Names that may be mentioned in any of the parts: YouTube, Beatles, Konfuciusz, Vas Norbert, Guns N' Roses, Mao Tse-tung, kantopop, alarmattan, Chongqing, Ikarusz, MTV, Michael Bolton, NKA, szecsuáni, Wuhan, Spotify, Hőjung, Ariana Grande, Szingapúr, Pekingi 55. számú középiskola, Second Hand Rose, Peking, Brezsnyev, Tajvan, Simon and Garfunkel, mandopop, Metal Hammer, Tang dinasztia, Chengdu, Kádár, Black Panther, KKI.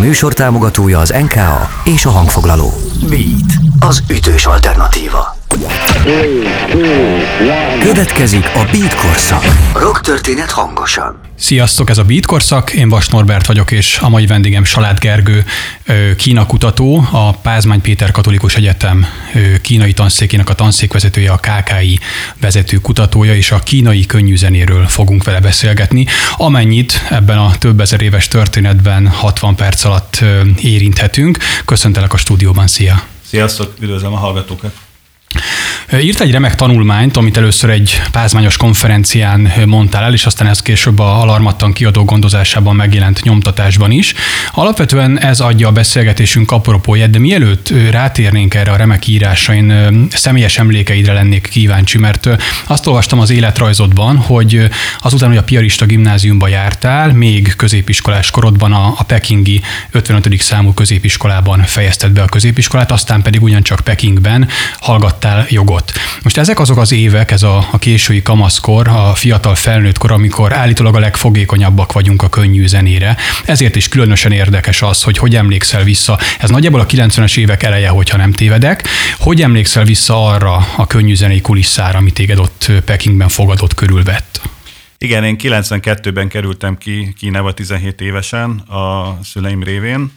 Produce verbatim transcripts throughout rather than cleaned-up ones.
műsor támogatója az en ká á és a hangfoglaló. Beat, az ütős alternatíva. Következik a Beatkorszak. Rock történet hangosan. Sziasztok, ez a Beatkorszak, én Vas Norbert vagyok, és a mai vendégem Salát Gergő, Kína kutató, a Pázmány Péter Katolikus Egyetem kínai tanszékének a tanszékvezetője, a ká ká i vezető kutatója, és a kínai könnyű zenéről fogunk vele beszélgetni, amennyit ebben a több ezer éves történetben hatvan perc alatt érinthetünk. Köszöntelek a stúdióban, szia! Sziasztok, üdvözlöm a hallgatókat! Írt egy remek tanulmányt, amit először egy pázmányos konferencián mondtál el, és aztán ez később a Alarmattan kiadó gondozásában megjelent nyomtatásban is. Alapvetően ez adja a beszélgetésünk apropóját, de mielőtt rátérnénk erre a remek írásra, én személyes emlékeidre lennék kíváncsi, mert azt olvastam az életrajzodban, hogy azután, hogy a Piarista gimnáziumba jártál, még középiskolás korodban a Pekingi ötvenötödik számú középiskolában fejezted be a középiskolát, aztán pedig ugyancsak Pekingben hallgattál jogot. Most ezek azok az évek, ez a, a késői kamaszkor, a fiatal felnőttkor, amikor állítólag a legfogékonyabbak vagyunk a könnyű zenére. Ezért is különösen érdekes az, hogy hogy emlékszel vissza. Ez nagyjából a kilencvenes évek eleje, hogyha nem tévedek. Hogy emlékszel vissza arra a könnyű zenei kulisszára, amit téged ott Pekingben fogadott, körülvett? Igen, én kilencvenkettőben kerültem ki Kínába tizenhét évesen a szüleim révén.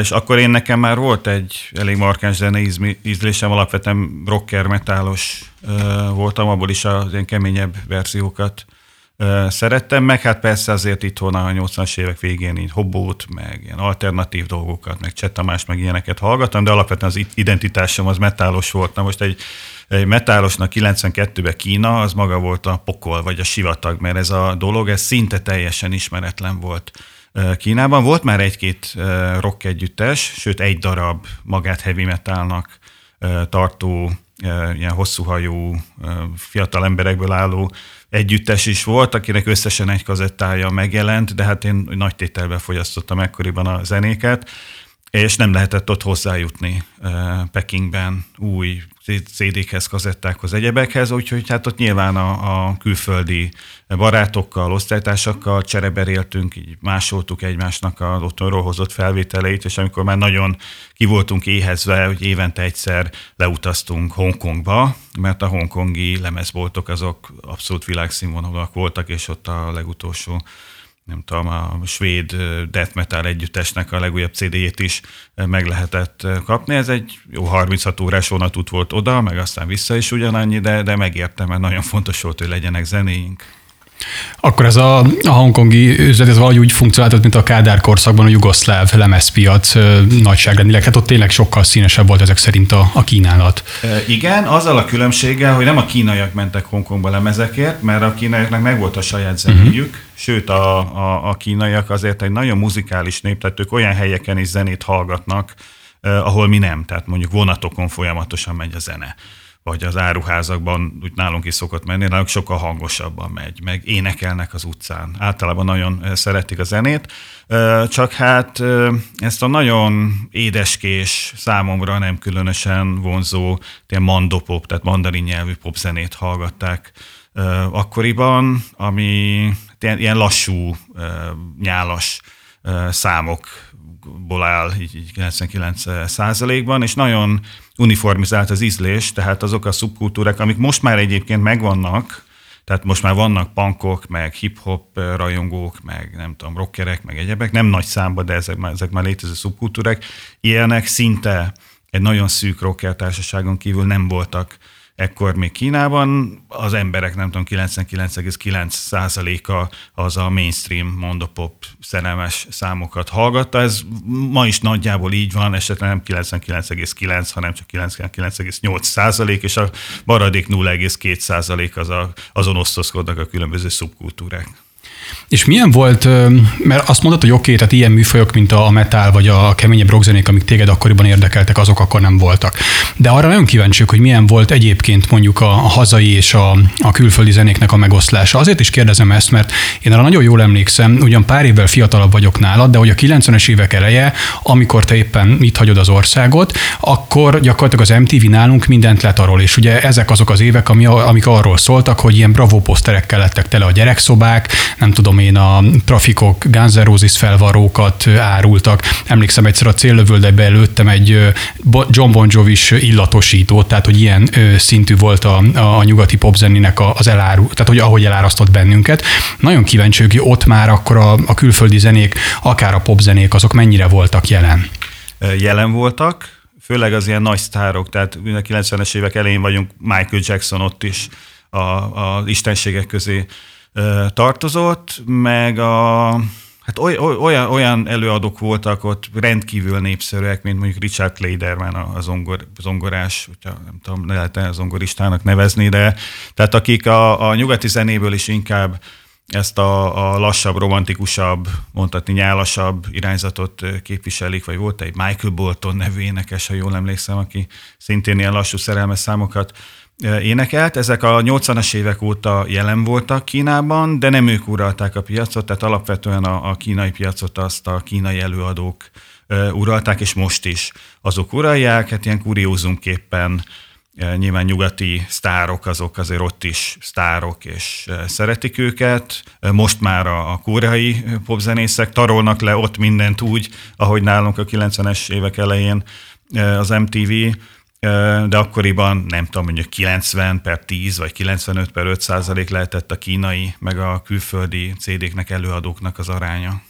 És akkor én nekem már volt egy elég markáns zenei ízlésem, alapvetően rocker, metálos voltam, abból is az ilyen keményebb verziókat szerettem, meg hát persze azért itthon a nyolcvanas évek végén így hobbót, meg ilyen alternatív dolgokat, meg Cseh Tamás, meg ilyeneket hallgattam, de alapvetően az identitásom az metálos volt. Na most egy, egy metálosnak kilencvenkettőben Kína, az maga volt a pokol, vagy a sivatag, mert ez a dolog, ez szinte teljesen ismeretlen volt Kínában. Volt már egy-két rock együttes, sőt egy darab magát heavy metalnak tartó, ilyen hosszúhajú, fiatal emberekből álló együttes is volt, akinek összesen egy kazettája megjelent, de hát én nagy tételben fogyasztottam ekkoriban a zenéket, és nem lehetett ott hozzájutni Pekingben új cé dékhez, kazettákhoz, egyebekhez, úgyhogy hát ott nyilván a, a külföldi barátokkal, osztálytársakkal csereberéltünk, így másoltuk egymásnak az otthonról hozott felvételeit, és amikor már nagyon ki voltunk éhezve, hogy évente egyszer leutaztunk Hongkongba, mert a hongkongi lemezboltok azok abszolút világszínvonalak voltak, és ott a legutolsó, nem tudom, a svéd death metal együttesnek a legújabb cé déjét is meg lehetett kapni. Ez egy jó harminchat órás vonatút volt oda, meg aztán vissza is ugyanannyi, de, de megértem, mert nagyon fontos volt, hogy legyenek zenéink. Akkor ez a, a hongkongi üzlet, ez valahogy úgy funkcionáltott, mint a Kádár korszakban a jugoszláv lemezpiac nagyságrendileg. Hát ott tényleg sokkal színesebb volt ezek szerint a, a kínálat. E, igen, azzal a különbséggel, hogy nem a kínaiak mentek Hongkongba lemezekért, mert a kínaiaknak megvolt a saját zenéjük, uh-huh. sőt a, a, a kínaiak azért egy nagyon muzikális nép, tehát ők olyan helyeken is zenét hallgatnak, eh, ahol mi nem, tehát mondjuk vonatokon folyamatosan megy a zene, vagy az áruházakban, úgy nálunk is szokott menni, nálunk sokkal hangosabban megy, meg énekelnek az utcán. Általában nagyon szeretik a zenét, csak hát ezt a nagyon édeskés, számomra nem különösen vonzó, ilyen mandopop, tehát mandarin nyelvű popzenét hallgatták akkoriban, ami ilyen lassú, nyálas számokból áll, így kilencvenkilenc százalékban, és nagyon uniformizált az ízlés, tehát azok a szubkultúrák, amik most már egyébként megvannak, tehát most már vannak punkok, meg hip-hop rajongók, meg nem tudom, rockerek, meg egyebek, nem nagy számba, de ezek már, ezek már létező szubkultúrák, ilyenek szinte egy nagyon szűk rocker társaságon kívül nem voltak ekkor még Kínában. Az emberek, nem tudom, kilencvenkilenc egész kilenc százaléka az a mainstream mondopop szerelmes számokat hallgatta. Ez ma is nagyjából így van, esetleg nem kilencvenkilenc egész kilenc, hanem csak kilencvenkilenc egész nyolc százalék, és a maradék nulla egész két százalék az a, azon osztozkodnak a különböző szubkultúrák. És milyen volt, mert azt mondtad, hogy oké, okay, tehát ilyen műfajok, mint a metal vagy a keményebb rockzenék, amik téged akkoriban érdekeltek, azok akkor nem voltak. De arra nagyon kíváncsiak, hogy milyen volt egyébként mondjuk a hazai és a, a külföldi zenéknek a megoszlása. Azért is kérdezem ezt, mert én arra nagyon jól emlékszem, ugyan pár évvel fiatalabb vagyok nálad, de hogy a kilencvenes évek eleje, amikor te éppen itt hagyod az országot, akkor gyakorlatilag az em té vé nálunk mindent letarol, és ugye ezek azok az évek, ami, amik arról szóltak, hogy ilyen Bravo poszterekkel lettek tele a gyerekszobák, nem tudom én, a trafikok, Guns N' Roses felvarókat árultak. Emlékszem, egyszer a Céllövöldebe előttem egy John Bon Jovis illatosítót, tehát hogy ilyen szintű volt a, a nyugati popzenének az eláru, tehát hogy ahogy elárasztott bennünket. Nagyon kíváncsi, hogy ott már akkor a, a külföldi zenék, akár a popzenék, azok mennyire voltak jelen? Jelen voltak, főleg az ilyen nagy sztárok, tehát a kilencvenes évek elején vagyunk, Michael Jackson ott is az istenségek közé tartozott, meg a, hát olyan, olyan előadók voltak ott rendkívül népszerűek, mint mondjuk Richard Clayderman, a zongor, zongorás, hogyha nem tudom, lehet-e zongoristának nevezni, de tehát akik a, a nyugati zenéből is inkább ezt a, a lassabb, romantikusabb, mondhatni nyálasabb irányzatot képviselik, vagy volt egy Michael Bolton nevű énekes, ha jól emlékszem, aki szintén ilyen lassú szerelmes számokat énekelt. Ezek a nyolcvanas évek óta jelen voltak Kínában, de nem ők uralták a piacot, tehát alapvetően a, a kínai piacot azt a kínai előadók uralták, és most is azok uralják, hát ilyen kuriózumképpen nyilván nyugati sztárok, azok azért ott is sztárok, és szeretik őket. Most már a koreai popzenészek tarolnak le ott mindent úgy, ahogy nálunk a kilencvenes évek elején az em té vé, de akkoriban nem tudom, mondjuk kilencven per tíz vagy kilencvenöt per öt százalék lehetett a kínai, meg a külföldi cé déknek, előadóknak az aránya.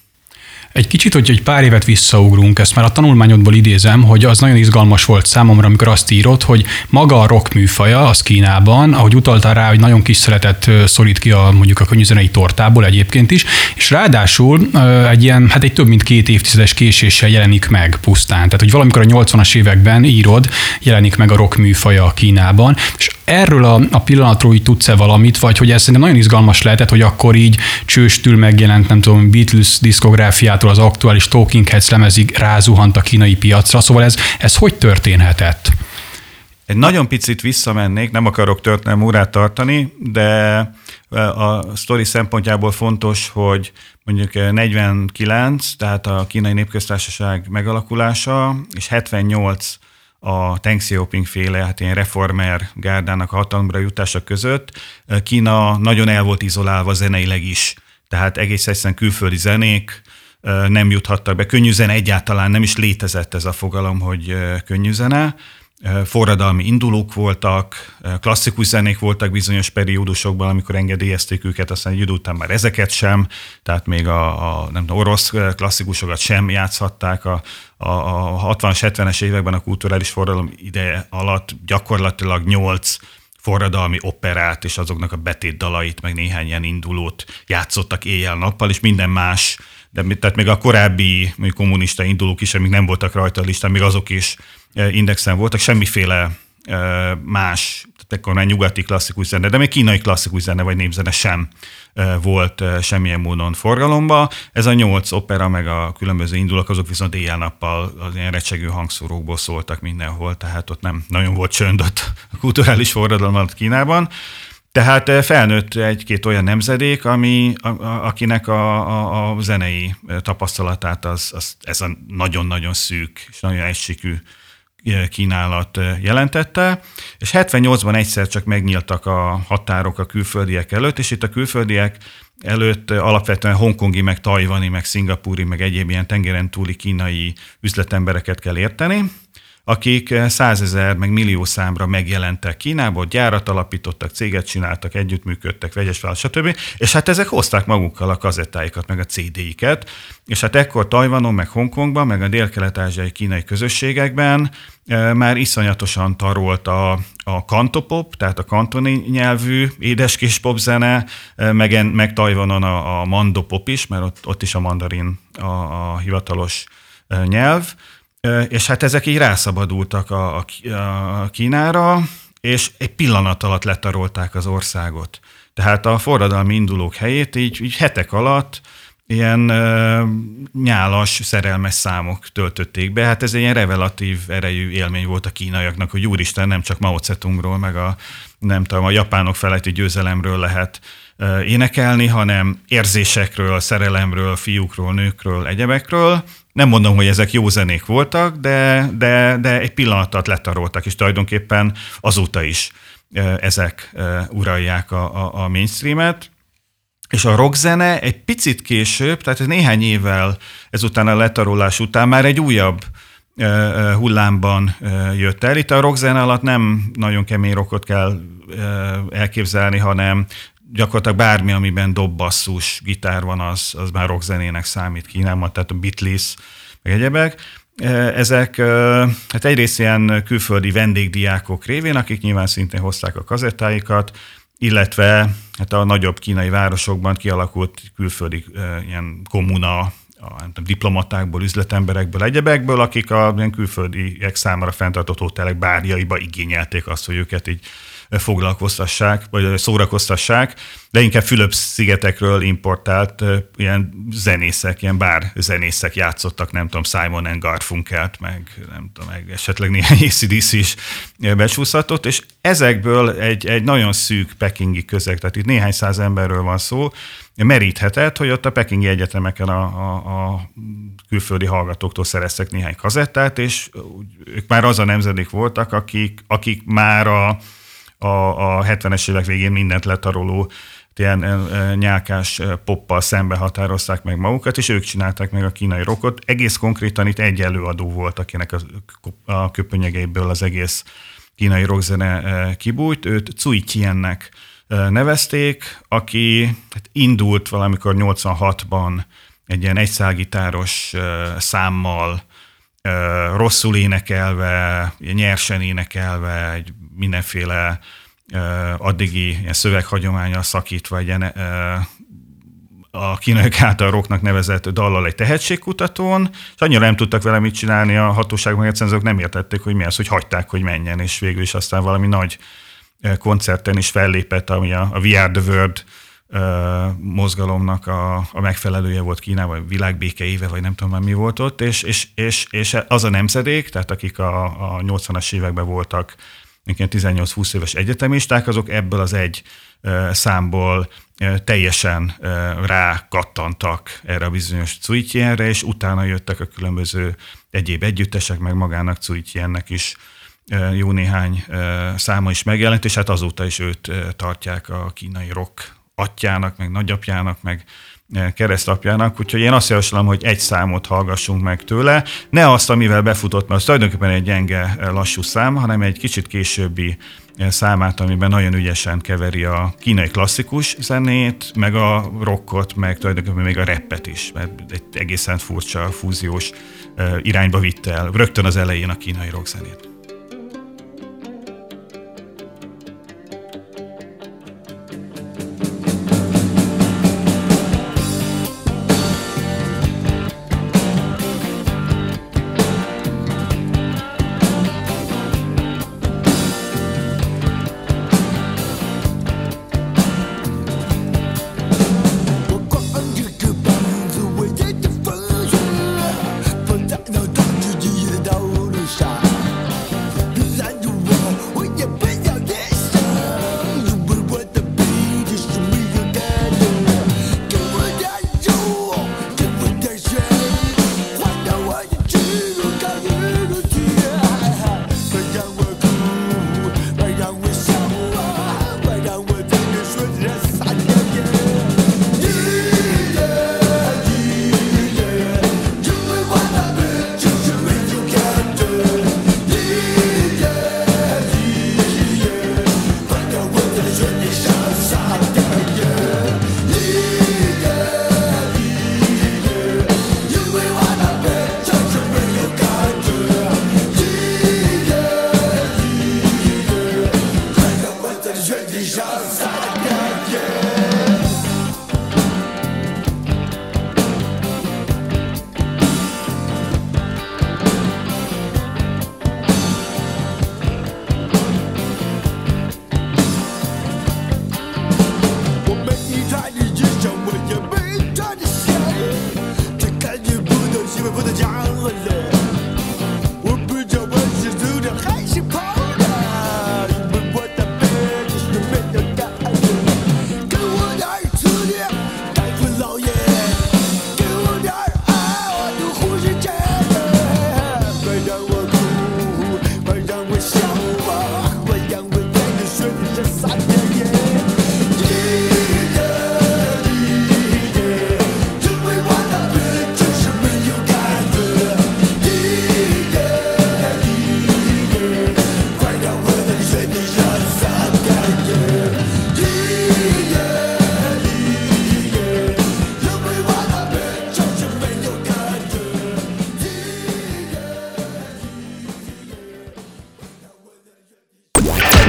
Egy kicsit, hogy egy pár évet visszaugrunk, ezt már a tanulmányodból idézem, hogy az nagyon izgalmas volt számomra, amikor azt írod, hogy maga a rock műfaja az Kínában, ahogy utaltál rá, hogy nagyon kis szeletet szorít ki a, mondjuk a könnyűzenei tortából egyébként is, és ráadásul egy ilyen, hát egy több mint két évtizedes késéssel jelenik meg pusztán. Tehát, hogy valamikor a nyolcvanas években írod, jelenik meg a rock műfaja a Kínában, és erről a, a pillanatról így tudsz-e valamit, vagy hogy ez szerintem nagyon izgalmas lehetett, hogy akkor így csőstül megjelent, nem tudom, Beatles diszkográfiától az aktuális Talking Heads lemezig rázuhant a kínai piacra, szóval ez, ez hogy történhetett? Egy nagyon picit visszamennék, nem akarok történelmi órát tartani, de a sztori szempontjából fontos, hogy mondjuk negyvenkilenc, tehát a Kínai Népköztársaság megalakulása, és hetvennyolc a Teng Xiaoping féle, hát ilyen reformer gárdának a hatalomra jutása között Kína nagyon el volt izolálva zeneileg is. Tehát egész egyszerűen külföldi zenék nem juthattak be. Könnyű zene egyáltalán nem is létezett, ez a fogalom, hogy könnyű zene. Forradalmi indulók voltak, klasszikus zenék voltak bizonyos periódusokban, amikor engedélyezték őket, aztán egy idő után már ezeket sem, tehát még a, a nem tudom, orosz klasszikusokat sem játszhatták. A, a, a hatvanas, hetvenes években a kulturális forradalom ideje alatt gyakorlatilag nyolc forradalmi operát és azoknak a betét dalait, meg néhány ilyen indulót játszottak éjjel-nappal, és minden más, de, tehát még a korábbi kommunista indulók is, amik nem voltak rajta a listán, még azok is indexen voltak, semmiféle más, tehát akkor már nyugati klasszikus zene, de még kínai klasszikus zene vagy népzene sem volt semmilyen módon forgalomba. Ez a nyolc opera meg a különböző indulók, azok viszont éjjel-nappal az ilyen recsegő hangszórókból szóltak mindenhol, tehát ott nem nagyon volt csönd ott a kulturális forradalom alatt Kínában. Tehát felnőtt egy-két olyan nemzedék, ami, a, a, akinek a, a, a zenei tapasztalatát az, az, ez a nagyon-nagyon szűk és nagyon egysikű kínálat jelentette, és hetvennyolcban egyszer csak megnyíltak a határok a külföldiek előtt, és itt a külföldiek előtt alapvetően hongkongi, meg tajvani, meg szingapúri, meg egyéb ilyen tengeren túli kínai üzletembereket kell érteni, akik százezer, meg millió számra megjelentek Kínából, gyárat alapítottak, céget csináltak, együttműködtek, vegyes vállalat, stb. És hát ezek hozták magukkal a kazettáikat, meg a cé déiket, és hát ekkor Tajvanon, meg Hongkongban, meg a délkelet-ázsiai kínai közösségekben e, már iszonyatosan tarolt a, a kantopop, tehát a kantoni nyelvű édeskés popzene, e, meg, meg Tajvanon a, a mandopop is, mert ott, ott is a mandarin a, a hivatalos nyelv. És hát ezek így rászabadultak a, a Kínára, és egy pillanat alatt letarolták az országot. Tehát a forradalmi indulók helyét így, így hetek alatt ilyen ö, nyálas, szerelmes számok töltötték be. Hát ez egy ilyen revelatív erejű élmény volt a kínaiaknak, hogy úristen, nem csak Mao Tse-tungról, meg a, nem tudom, a japánok feletti győzelemről lehet ö, énekelni, hanem érzésekről, szerelemről, fiúkról, nőkről, egyebekről. Nem mondom, hogy ezek jó zenék voltak, de, de, de egy pillanatot letaroltak, és tulajdonképpen azóta is ezek uralják a, a, a mainstreamet. És a rockzene egy picit később, tehát néhány évvel ezután a letarolás után már egy újabb uh, hullámban uh, jött el. Itt a rockzene alatt nem nagyon kemény rockot kell uh, elképzelni, hanem gyakorlatilag bármi, amiben dobbasszus gitár van, az, az már rockzenének számít Kínában, tehát a Beatles, meg egyebek. Ezek hát egyrészt ilyen külföldi vendégdiákok révén, akik nyilván szintén hozták a kazettáikat, illetve hát a nagyobb kínai városokban kialakult külföldi ilyen kommuna, a, nem tudom, diplomatákból, üzletemberekből, egyebekből, akik a ilyen külföldiek számára fenntartott hotelek bárjaiba igényelték azt, hogy őket így foglalkoztassák, vagy szórakoztassák, de inkább Fülöp-szigetekről importált ilyen zenészek, ilyen bár zenészek játszottak, nem tudom, Simon and Garfunkelt, meg nem tudom, meg esetleg néhány á cé dé cé is becsúszhatott, és ezekből egy, egy nagyon szűk pekingi közeg, tehát itt néhány száz emberről van szó, meríthetett, hogy ott a pekingi egyetemeken a, a, a külföldi hallgatóktól szereztek néhány kazettát, és ők már az a nemzedék voltak, akik, akik már a A, a hetvenes évek végén mindent letaroló ilyen e, nyálkás poppal szembe határozták meg magukat, és ők csinálták meg a kínai rockot. Egész konkrétan itt egy előadó volt, akinek a, a köpönyegeiből az egész kínai rockzene e, kibújt. Őt Cui Jiannek e, nevezték, aki hát indult valamikor nyolcvanhatban egy ilyen egyszálgitáros e, számmal, e, rosszul énekelve, nyersen énekelve, egy mindenféle uh, addigi ilyen szöveghagyományal szakítva egy ilyen, uh, a kínaiak által rocknak nevezett dallal egy tehetségkutatón, és annyira nem tudtak vele mit csinálni, a hatóság meg a cenzorok nem értették, hogy mi az, hogy hagyták, hogy menjen, és végül is aztán valami nagy koncerten is fellépett, ami a, a We Are the World uh, mozgalomnak a, a megfelelője volt Kínában, világbéke éve, vagy nem tudom már mi volt ott, és, és, és, és az a nemzedék, tehát akik a, a nyolcvanas években voltak tizennyolc-húsz éves egyetemisták, azok ebből az egy számból teljesen rákattantak erre a bizonyos Cui Jianre, és utána jöttek a különböző egyéb együttesek, meg magának Cui Jiannek is jó néhány száma is megjelent, és hát azóta is őt tartják a kínai rock atyának, meg nagyapjának, meg keresztapjának, úgyhogy én azt javaslom, hogy egy számot hallgassunk meg tőle. Ne azt, amivel befutott, mert az tulajdonképpen egy gyenge, lassú szám, hanem egy kicsit későbbi számát, amiben nagyon ügyesen keveri a kínai klasszikus zenét, meg a rockot, meg tulajdonképpen még a rappet is, mert egy egészen furcsa, fúziós irányba vitte el rögtön az elején a kínai rock zenét.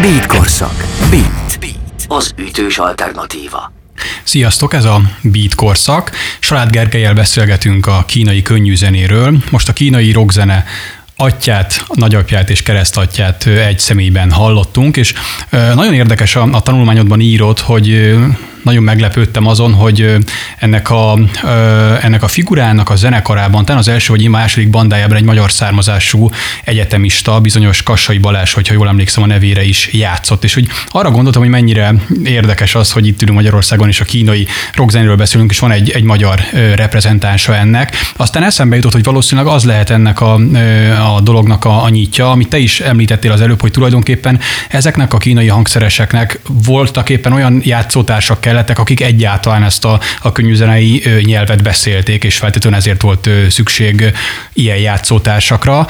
Beatkorszak. Beat. Beat. Az ütős alternatíva. Sziasztok, ez a Beatkorszak. Salát Gergelyel beszélgetünk a kínai könnyűzenéről. Most a kínai rockzene atyát, nagyapját és keresztatyát egy személyben hallottunk, és nagyon érdekes a, a tanulmányodban írod, hogy nagyon meglepődtem azon, hogy ennek a, ennek a figurának a zenekarában, talán az első vagy második bandájában egy magyar származású egyetemista, bizonyos Kassai Balázs, hogyha jól emlékszem a nevére is játszott. És hogy arra gondoltam, hogy mennyire érdekes az, hogy itt ülünk Magyarországon, és a kínai rockzenéről beszélünk, és van egy, egy magyar reprezentánsa ennek. Aztán eszembe jutott, hogy valószínűleg az lehet ennek a, a dolognak a, a nyitja, amit te is említettél az előbb, hogy tulajdonképpen ezeknek a kínai hangszereseknek voltak éppen olyan játszótársak kellettek, akik egyáltalán ezt a, a könnyűzenei nyelvet beszélték, és feltétlenül ezért volt szükség ilyen játszótársakra.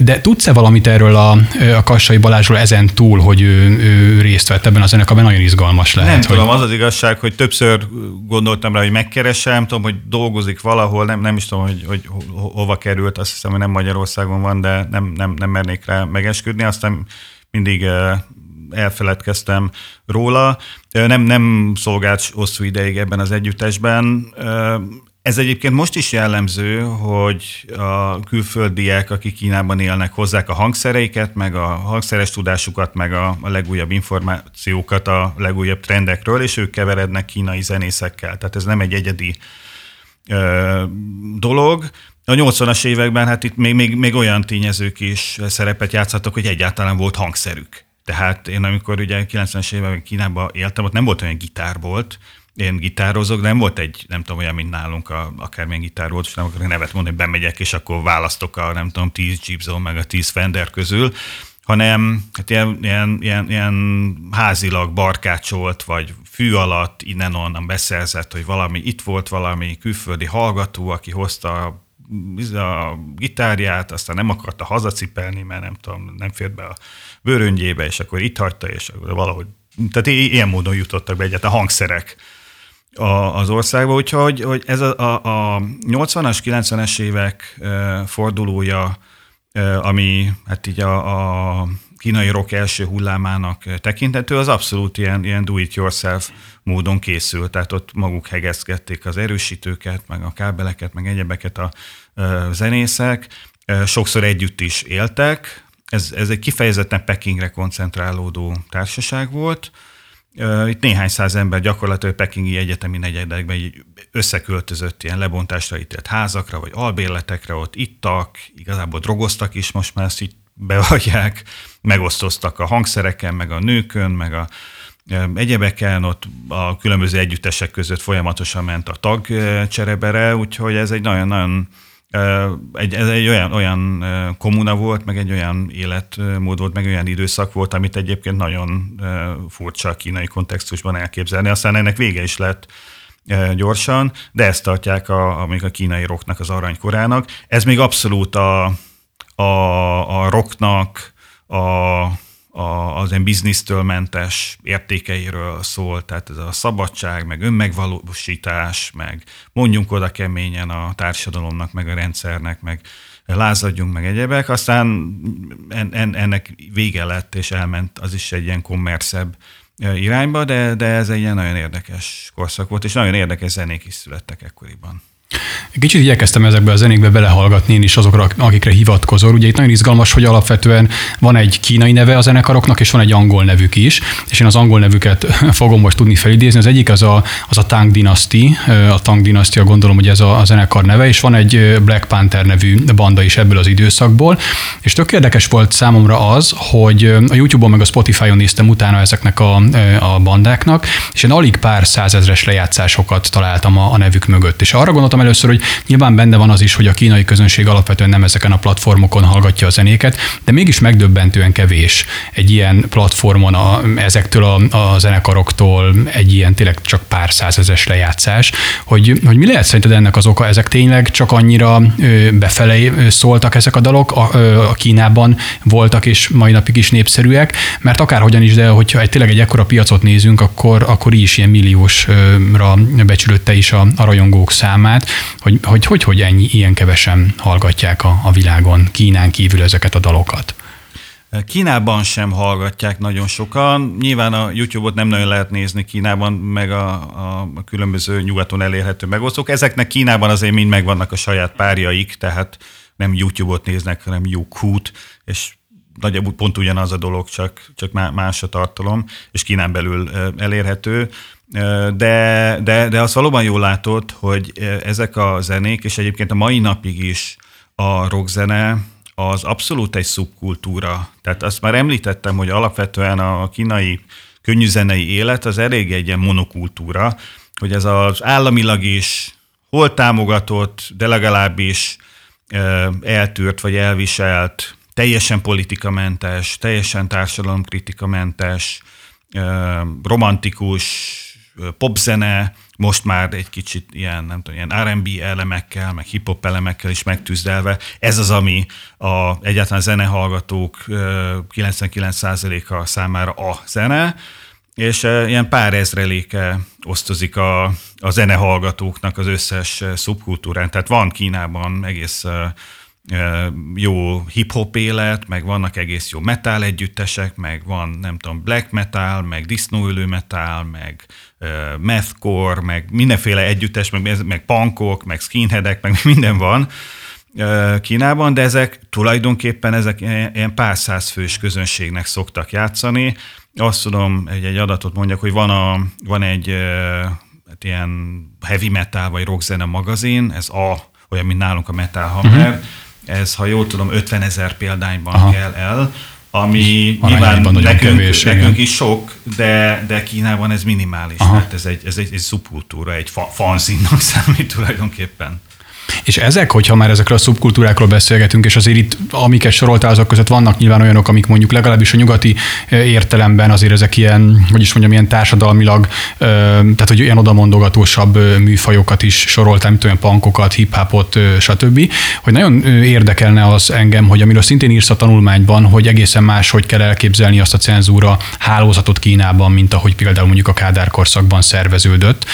De tudsz-e valamit erről a, a Kassai Balázsról ezen túl, hogy ő, ő részt vett ebben a zenekarban? Nagyon izgalmas lehet. Nem hogy... tudom, az az igazság, hogy többször gondoltam rá, hogy megkeresem, tudom, hogy dolgozik valahol, nem, nem is tudom, hogy, hogy hova került, azt hiszem, hogy nem Magyarországon van, de nem, nem, nem mernék rá megesküdni, aztán mindig elfeledkeztem róla. Nem, nem szolgált hosszú ideig ebben az együttesben. Ez egyébként most is jellemző, hogy a külföldiek, akik Kínában élnek, hozzák a hangszereiket, meg a hangszeres tudásukat, meg a, a legújabb információkat a legújabb trendekről, és ők keverednek kínai zenészekkel. Tehát ez nem egy egyedi ö, dolog. A nyolcvanas években hát itt még, még, még olyan tényezők is szerepet játszhattak, hogy egyáltalán volt hangszerük. Tehát én amikor ugye kilencvenes években Kínában éltem, ott nem volt olyan gitárbolt, én gitározok, de nem volt egy, nem tudom, olyan, mint nálunk, a, akármilyen gitár volt, és nem akarok nevet mondani, hogy bemegyek, és akkor választok a, nem tudom, tíz Gibson, meg a tíz Fender közül, hanem hát ilyen, ilyen, ilyen, ilyen házilag barkácsolt, vagy fű alatt innen-onnan beszerzett, hogy valami itt volt, valami külföldi hallgató, aki hozta a, a gitárját, aztán nem akarta hazacipelni, mert nem tudom, nem fért be a bőröngyébe, és akkor itt hagyta, és akkor valahogy, tehát ilyen módon jutottak be egyáltalán hangszerek az országba, úgyhogy hogy ez a, a, a nyolcvanas, kilencvenes évek fordulója, ami hát így a, a kínai rock első hullámának tekinthető, az abszolút ilyen, ilyen do-it-yourself módon készült, tehát ott maguk hegeszkedték az erősítőket, meg a kábeleket, meg egyebeket a zenészek, sokszor együtt is éltek. Ez, ez egy kifejezetten Pekingre koncentrálódó társaság volt. Itt néhány száz ember gyakorlatilag pekingi egyetemi negyedekben így összeköltözött ilyen lebontásra ítélt házakra, vagy albérletekre, ott ittak, igazából drogoztak is, most már ezt így bevallják, megosztoztak a hangszereken, meg a nőkön, meg a egyebeken, ott a különböző együttesek között folyamatosan ment a tagcserebere, úgyhogy ez egy nagyon-nagyon Egy, ez egy olyan, olyan kommuna volt, meg egy olyan életmód volt, meg olyan időszak volt, amit egyébként nagyon furcsa a kínai kontextusban elképzelni. Aztán ennek vége is lett gyorsan, de ezt tartják a, a kínai rocknak az aranykorának. Ez még abszolút a, a, a rocknak a, a, az ilyen biznisztől mentes értékeiről szól, tehát ez a szabadság, meg önmegvalósítás, meg mondjunk oda keményen a társadalomnak, meg a rendszernek, meg lázadjunk, meg egyebek. Aztán en, en, ennek vége lett, és elment az is egy ilyen kommerszebb irányba, de, de ez egy ilyen nagyon érdekes korszak volt, és nagyon érdekes zenék is születtek ekkoriban. Kicsit igyekeztem ezekbe a zenékbe belehallgatni én is azokra, akikre hivatkozol. Ugye itt nagyon izgalmas, hogy alapvetően van egy kínai neve a zenekaroknak, és van egy angol nevük is, és én az angol nevüket fogom most tudni felidézni. Az egyik az a, az a Tang dinaszti, a Tang dinasztia, gondolom, hogy ez a, a zenekar neve, és van egy Black Panther nevű banda is ebből az időszakból, és tök érdekes volt számomra az, hogy a YouTube-on meg a Spotify-on néztem utána ezeknek a, a bandáknak, és én alig pár százezres lejátszásokat találtam a, a nevük mögött, és arra gondoltam először, hogy nyilván benne van az is, hogy a kínai közönség alapvetően nem ezeken a platformokon hallgatja a zenéket, de mégis megdöbbentően kevés egy ilyen platformon a, ezektől a, a zenekaroktól egy ilyen tényleg csak pár százezes lejátszás, hogy, hogy mi lehet szerinted ennek az oka? Ezek tényleg csak annyira befelé szóltak ezek a dalok, a, a Kínában voltak és mai napig is népszerűek, mert akárhogyan is, de hogyha egy, tényleg egy ekkora piacot nézünk, akkor, akkor így is ilyen milliósra becsülötte is a, a rajongók számát. Hogy hogy, hogy, hogy ennyi, ilyen kevesen hallgatják a, a világon, Kínán kívül ezeket a dalokat? Kínában sem hallgatják nagyon sokan. Nyilván a YouTube-ot nem nagyon lehet nézni Kínában, meg a, a, a különböző nyugaton elérhető megosztók. Ezeknek Kínában azért mind megvannak a saját párjaik, tehát nem YouTube-ot néznek, hanem YouTube-t, és nagyjából pont ugyanaz a dolog, csak, csak más a tartalom, és Kínán belül elérhető. De, de, de azt valóban jól látod, hogy ezek a zenék, és egyébként a mai napig is a rockzene, az abszolút egy szubkultúra. Tehát azt már említettem, hogy alapvetően a kínai könnyűzenei élet az elég egy ilyen monokultúra, hogy ez az államilag is hol támogatott, de legalábbis eltűrt vagy elviselt, teljesen politikamentes, teljesen társadalomkritikamentes, romantikus popzene, most már egy kicsit ilyen, nem tudom, ilyen er end bí elemekkel, meg hip-hop elemekkel is megtűzdelve. Ez az, ami a, egyáltalán a zenehallgatók kilencvenkilenc százaléka számára a zene, és ilyen pár ezreléke osztozik a, a zenehallgatóknak az összes szubkultúrán. Tehát van Kínában egész jó hip-hop élet, meg vannak egész jó metal együttesek, meg van, nem tudom, black metal, meg disznóülő metal, meg uh, mathcore, meg mindenféle együttes, meg, meg punkok, meg skinheadek, meg minden van uh, Kínában, de ezek tulajdonképpen ezek ilyen pár száz fős közönségnek szoktak játszani. Azt tudom, egy, egy adatot mondjak, hogy van, a, van egy uh, hát ilyen heavy metal vagy rockzene magazin, ez a olyan, mint nálunk a Metal Hammer, uh-huh. Ez, ha jól tudom, ötvenezer példányban aha. kell el, ami nyilván nekünk, kevés, nekünk is sok, de, de Kínában ez minimális. Tehát ez egy, ez egy, egy szubkultúra, egy fa, fanzinnak számít tulajdonképpen. És ezek, hogyha már ezekről a szubkultúrákról beszélgetünk, és azért itt, amiket soroltál, azok között vannak nyilván olyanok, amik mondjuk legalábbis a nyugati értelemben azért ezek ilyen, hogy is mondjam, ilyen társadalmilag, tehát hogy ilyen odamondogatósabb műfajokat is soroltál, mint olyan punkokat, hip-hopot, stb. Hogy nagyon érdekelne az engem, hogy amiről szintén írsz a tanulmányban, hogy egészen máshogy kell elképzelni azt a cenzúra hálózatot Kínában, mint ahogy például mondjuk a Kádár-korszakban szerveződött.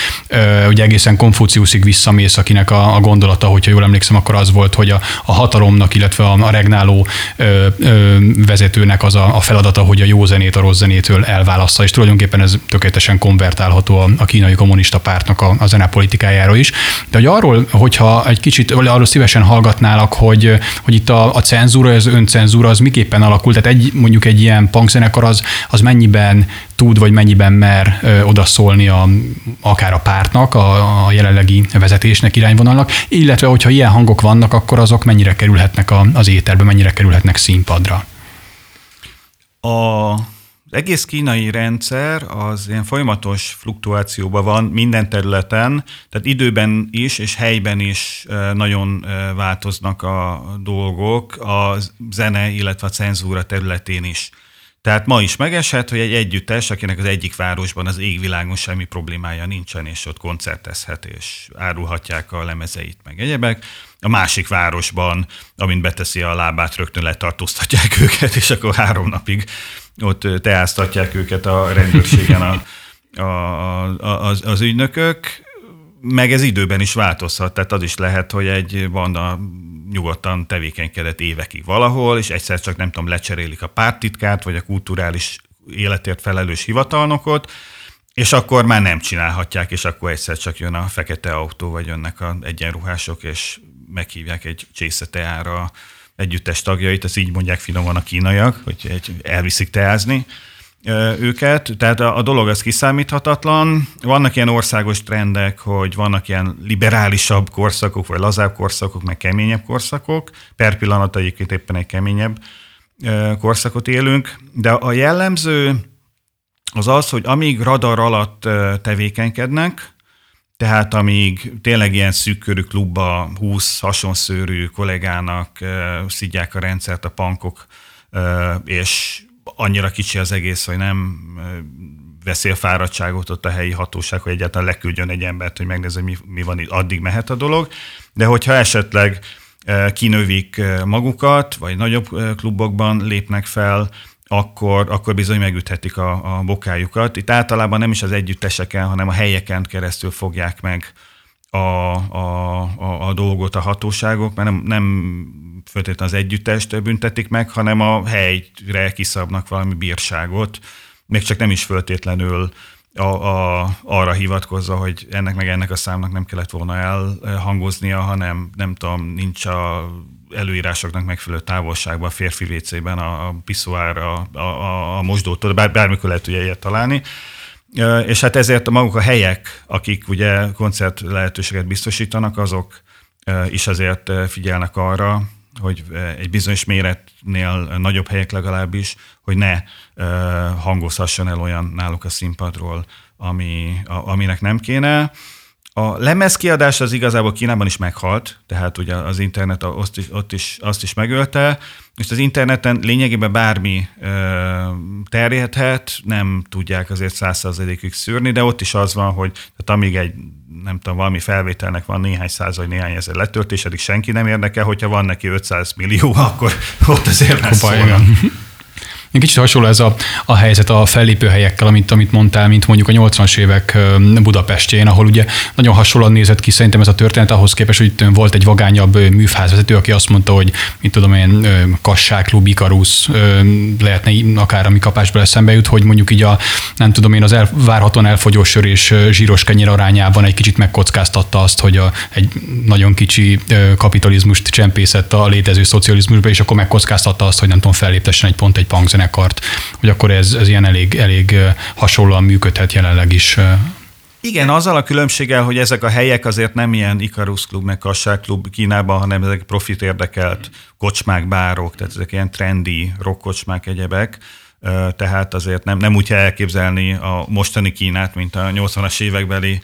Ugye egészen Konfúciuszig visszamész, akinek a, a gondolata, hogyha jól emlékszem, akkor az volt, hogy a, a hatalomnak, illetve a, a regnáló ö, ö, vezetőnek az a, a feladata, hogy a jó zenét a rossz zenétől elválassza, és tulajdonképpen ez tökéletesen konvertálható a, a kínai kommunista pártnak a, a zenepolitikájára is. De hogy arról, hogyha egy kicsit, arról szívesen hallgatnálak, hogy, hogy itt a, a cenzúra, az öncenzúra az miképpen alakul, tehát egy, mondjuk egy ilyen punkzenekar az, az mennyiben tud, vagy mennyiben mer ö, odaszólni a, akár a pártnak, a, a jelenlegi vezetésnek, irányvonalnak, illetve hogyha ilyen hangok vannak, akkor azok mennyire kerülhetnek a, az éterbe, mennyire kerülhetnek színpadra? Az egész kínai rendszer az ilyen folyamatos fluktuációban van minden területen, tehát időben is és helyben is nagyon változnak a dolgok a zene, illetve a cenzúra területén is. Tehát ma is megeshet, hogy egy együttes, akinek az egyik városban az égvilágon semmi problémája nincsen, és ott koncertezhet, és árulhatják a lemezeit, meg egyebek. A másik városban, amint beteszi a lábát, rögtön letartóztatják őket, és akkor három napig ott teáztatják őket a rendőrségen a, a, az, az ügynökök. Meg ez időben is változhat, tehát az is lehet, hogy egy banda nyugodtan tevékenykedett évekig valahol, és egyszer csak nem tudom, lecserélik a párttitkát, vagy a kulturális életért felelős hivatalnokot, és akkor már nem csinálhatják, és akkor egyszer csak jön a fekete autó, vagy jönnek az egyenruhások, és meghívják egy csészeteára együttes tagjait, ezt így mondják finoman a kínaiak, hogy elviszik teázni őket, tehát a, a dolog az kiszámíthatatlan. Vannak ilyen országos trendek, hogy vannak ilyen liberálisabb korszakok, vagy lazább korszakok, meg keményebb korszakok. Per pillanat egyébként éppen egy keményebb korszakot élünk, de a jellemző az az, hogy amíg radar alatt tevékenykednek, tehát amíg tényleg ilyen szűkkörű klubba húsz hasonszőrű kollégának szidják a rendszert a punkok, és annyira kicsi az egész, hogy nem veszi a fáradtságot ott a helyi hatóság, hogy egyáltalán leküldjön egy embert, hogy megnézze, mi, mi van itt, addig mehet a dolog. De hogyha esetleg kinövik magukat, vagy nagyobb klubokban lépnek fel, akkor, akkor bizony megüthetik a, a bokájukat. Itt általában nem is az együtteseken, hanem a helyeken keresztül fogják meg a, a, a, a dolgot a hatóságok, mert nem, nem feltétlenül az együttest büntetik meg, hanem a helyre kiszabnak valami bírságot, még csak nem is feltétlenül a, a, arra hivatkozza, hogy ennek meg ennek a számnak nem kellett volna elhangoznia, hanem nem tudom, nincs a előírásoknak megfelelő távolságban a férfi vécében a, a piszoár, a, a, a mosdótól, bár, bármikor lehet ugye ilyet találni. És hát ezért maguk a helyek, akik ugye koncert lehetőséget biztosítanak, azok is azért figyelnek arra, hogy egy bizonyos méretnél nagyobb helyek legalábbis, hogy ne hangozhasson el olyan náluk a színpadról, ami, a, aminek nem kéne. A lemezkiadás az igazából Kínában is meghalt, tehát ugye az internet azt is, ott is, azt is megölte, és az interneten lényegében bármi ö, terjedhet, nem tudják azért száz százalékig szűrni, de ott is az van, hogy tehát amíg egy, nem tudom, valami felvételnek van néhány száz vagy néhány ezer letöltés, eddig senki nem érdekel, hogyha van neki ötszáz millió, akkor ott azért lesz olyan. Kicsit hasonló ez a, a helyzet a fellépőhelyekkel, amit, amit mondtál, mint mondjuk a nyolcvanas évek Budapestjén, ahol ugye nagyon hasonlóan nézett ki szerintem ez a történet ahhoz képest, hogy itt volt egy vagányabb műfázvezető, aki azt mondta, hogy mit tudom én, Kassai, Klub, Ikarusz, lehetne akár ami kapásból eszembe jut, hogy mondjuk így a, nem tudom én, az el, várhatóan elfogyó sör és zsíros kenyér arányában egy kicsit megkockáztatta azt, hogy a, egy nagyon kicsi kapitalizmust csempészett a létező szocializmusba, és akkor megkockáztatta azt, hogy nem tudom, felléptessen egy pont egy punkzenekart, hogy akkor ez, ez ilyen elég, elég hasonlóan működhet jelenleg is. Igen, azzal a különbséggel, hogy ezek a helyek azért nem ilyen Ikarusz klub, meg Kassai klub Kínában, hanem ezek profit érdekelt kocsmák, bárok, tehát ezek ilyen trendy rockkocsmák, egyebek, tehát azért nem, nem úgy kell elképzelni a mostani Kínát, mint a nyolcvanas évekbeli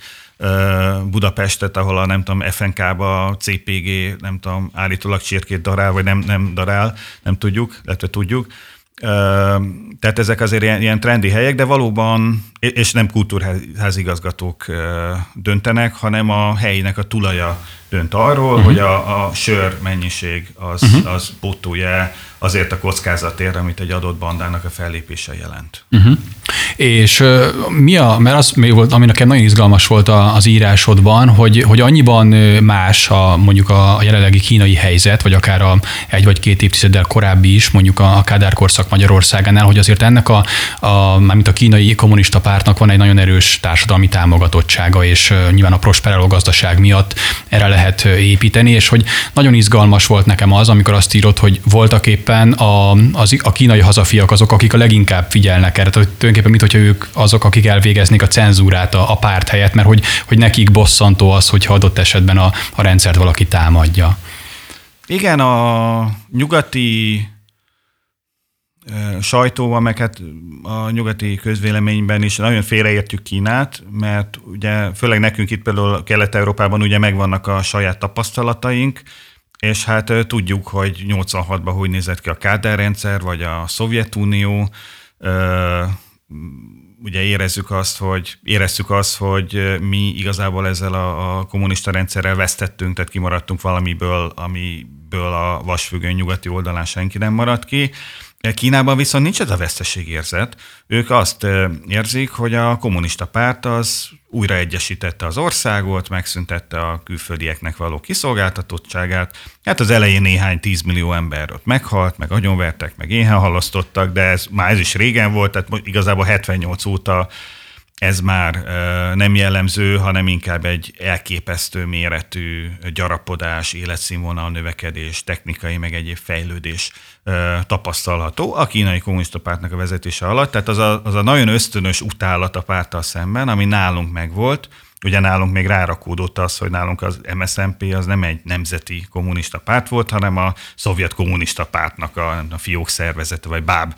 Budapestet, ahol a nem tudom, ef en ká-ba cé pé gé, nem tudom, állítólag csirkét darál, vagy nem, nem darál, nem tudjuk, illetve tudjuk. Tehát ezek azért ilyen, ilyen trendi helyek, de valóban, és nem kultúrházigazgatók döntenek, hanem a helynek a tulaja dönt arról, uh-huh. hogy a, a sör mennyiség az, uh-huh. az pótolja azért a kockázatért, amit egy adott bandának a fellépése jelent. Uh-huh. És uh, mi a, mert az még volt, ami nekem nagyon izgalmas volt az írásodban, hogy, hogy annyiban más a, mondjuk a jelenlegi kínai helyzet, vagy akár a egy vagy két évtizeddel korábbi is, mondjuk a Kádár-korszak Magyarországánál, hogy azért ennek a, a mármint a kínai kommunista pártnak van egy nagyon erős társadalmi támogatottsága, és uh, nyilván a prosperáló gazdaság miatt erre lehet építeni, és hogy nagyon izgalmas volt nekem az, amikor azt írott, hogy voltak éppen a, az, a kínai hazafiak azok, akik a leginkább figyelnek erre. Tehát tulajdonképpen, mintha ők azok, akik elvégeznék a cenzúrát a, a párt helyett, mert hogy, hogy nekik bosszantó az, hogyha adott esetben a, a rendszert valaki támadja. Igen, a nyugati sajtóban, meg hát a nyugati közvéleményben is nagyon félreértjük Kínát, mert ugye főleg nekünk itt például Kelet-Európában ugye megvannak a saját tapasztalataink, és hát tudjuk, hogy nyolcvanhatban hogy nézett ki a Kádár rendszer, vagy a Szovjetunió, ugye érezzük azt, hogy, érezzük azt, hogy mi igazából ezzel a, a kommunista rendszerrel vesztettünk, tehát kimaradtunk valamiből, amiből a vasfüggöny nyugati oldalán senki nem maradt ki. Kínában viszont nincs ez a veszteségérzet. Ők azt érzik, hogy a kommunista párt az újra egyesítette az országot, megszüntette a külföldieknek való kiszolgáltatottságát. Hát az elején néhány tízmillió ember ott meghalt, meg agyonvertek, meg éhen halasztottak, de ez már ez is régen volt, tehát igazából hetvennyolc óta ez már nem jellemző, hanem inkább egy elképesztő méretű gyarapodás, életszínvonal növekedés, technikai meg egyéb fejlődés tapasztalható a kínai kommunista pártnak a vezetése alatt. Tehát az a, az a nagyon ösztönös utálat a párttal szemben, ami nálunk megvolt. Ugye nálunk még rárakódott az, hogy nálunk az em es zé em pé az nem egy nemzeti kommunista párt volt, hanem a szovjet kommunista pártnak a, a fiók szervezete, vagy báb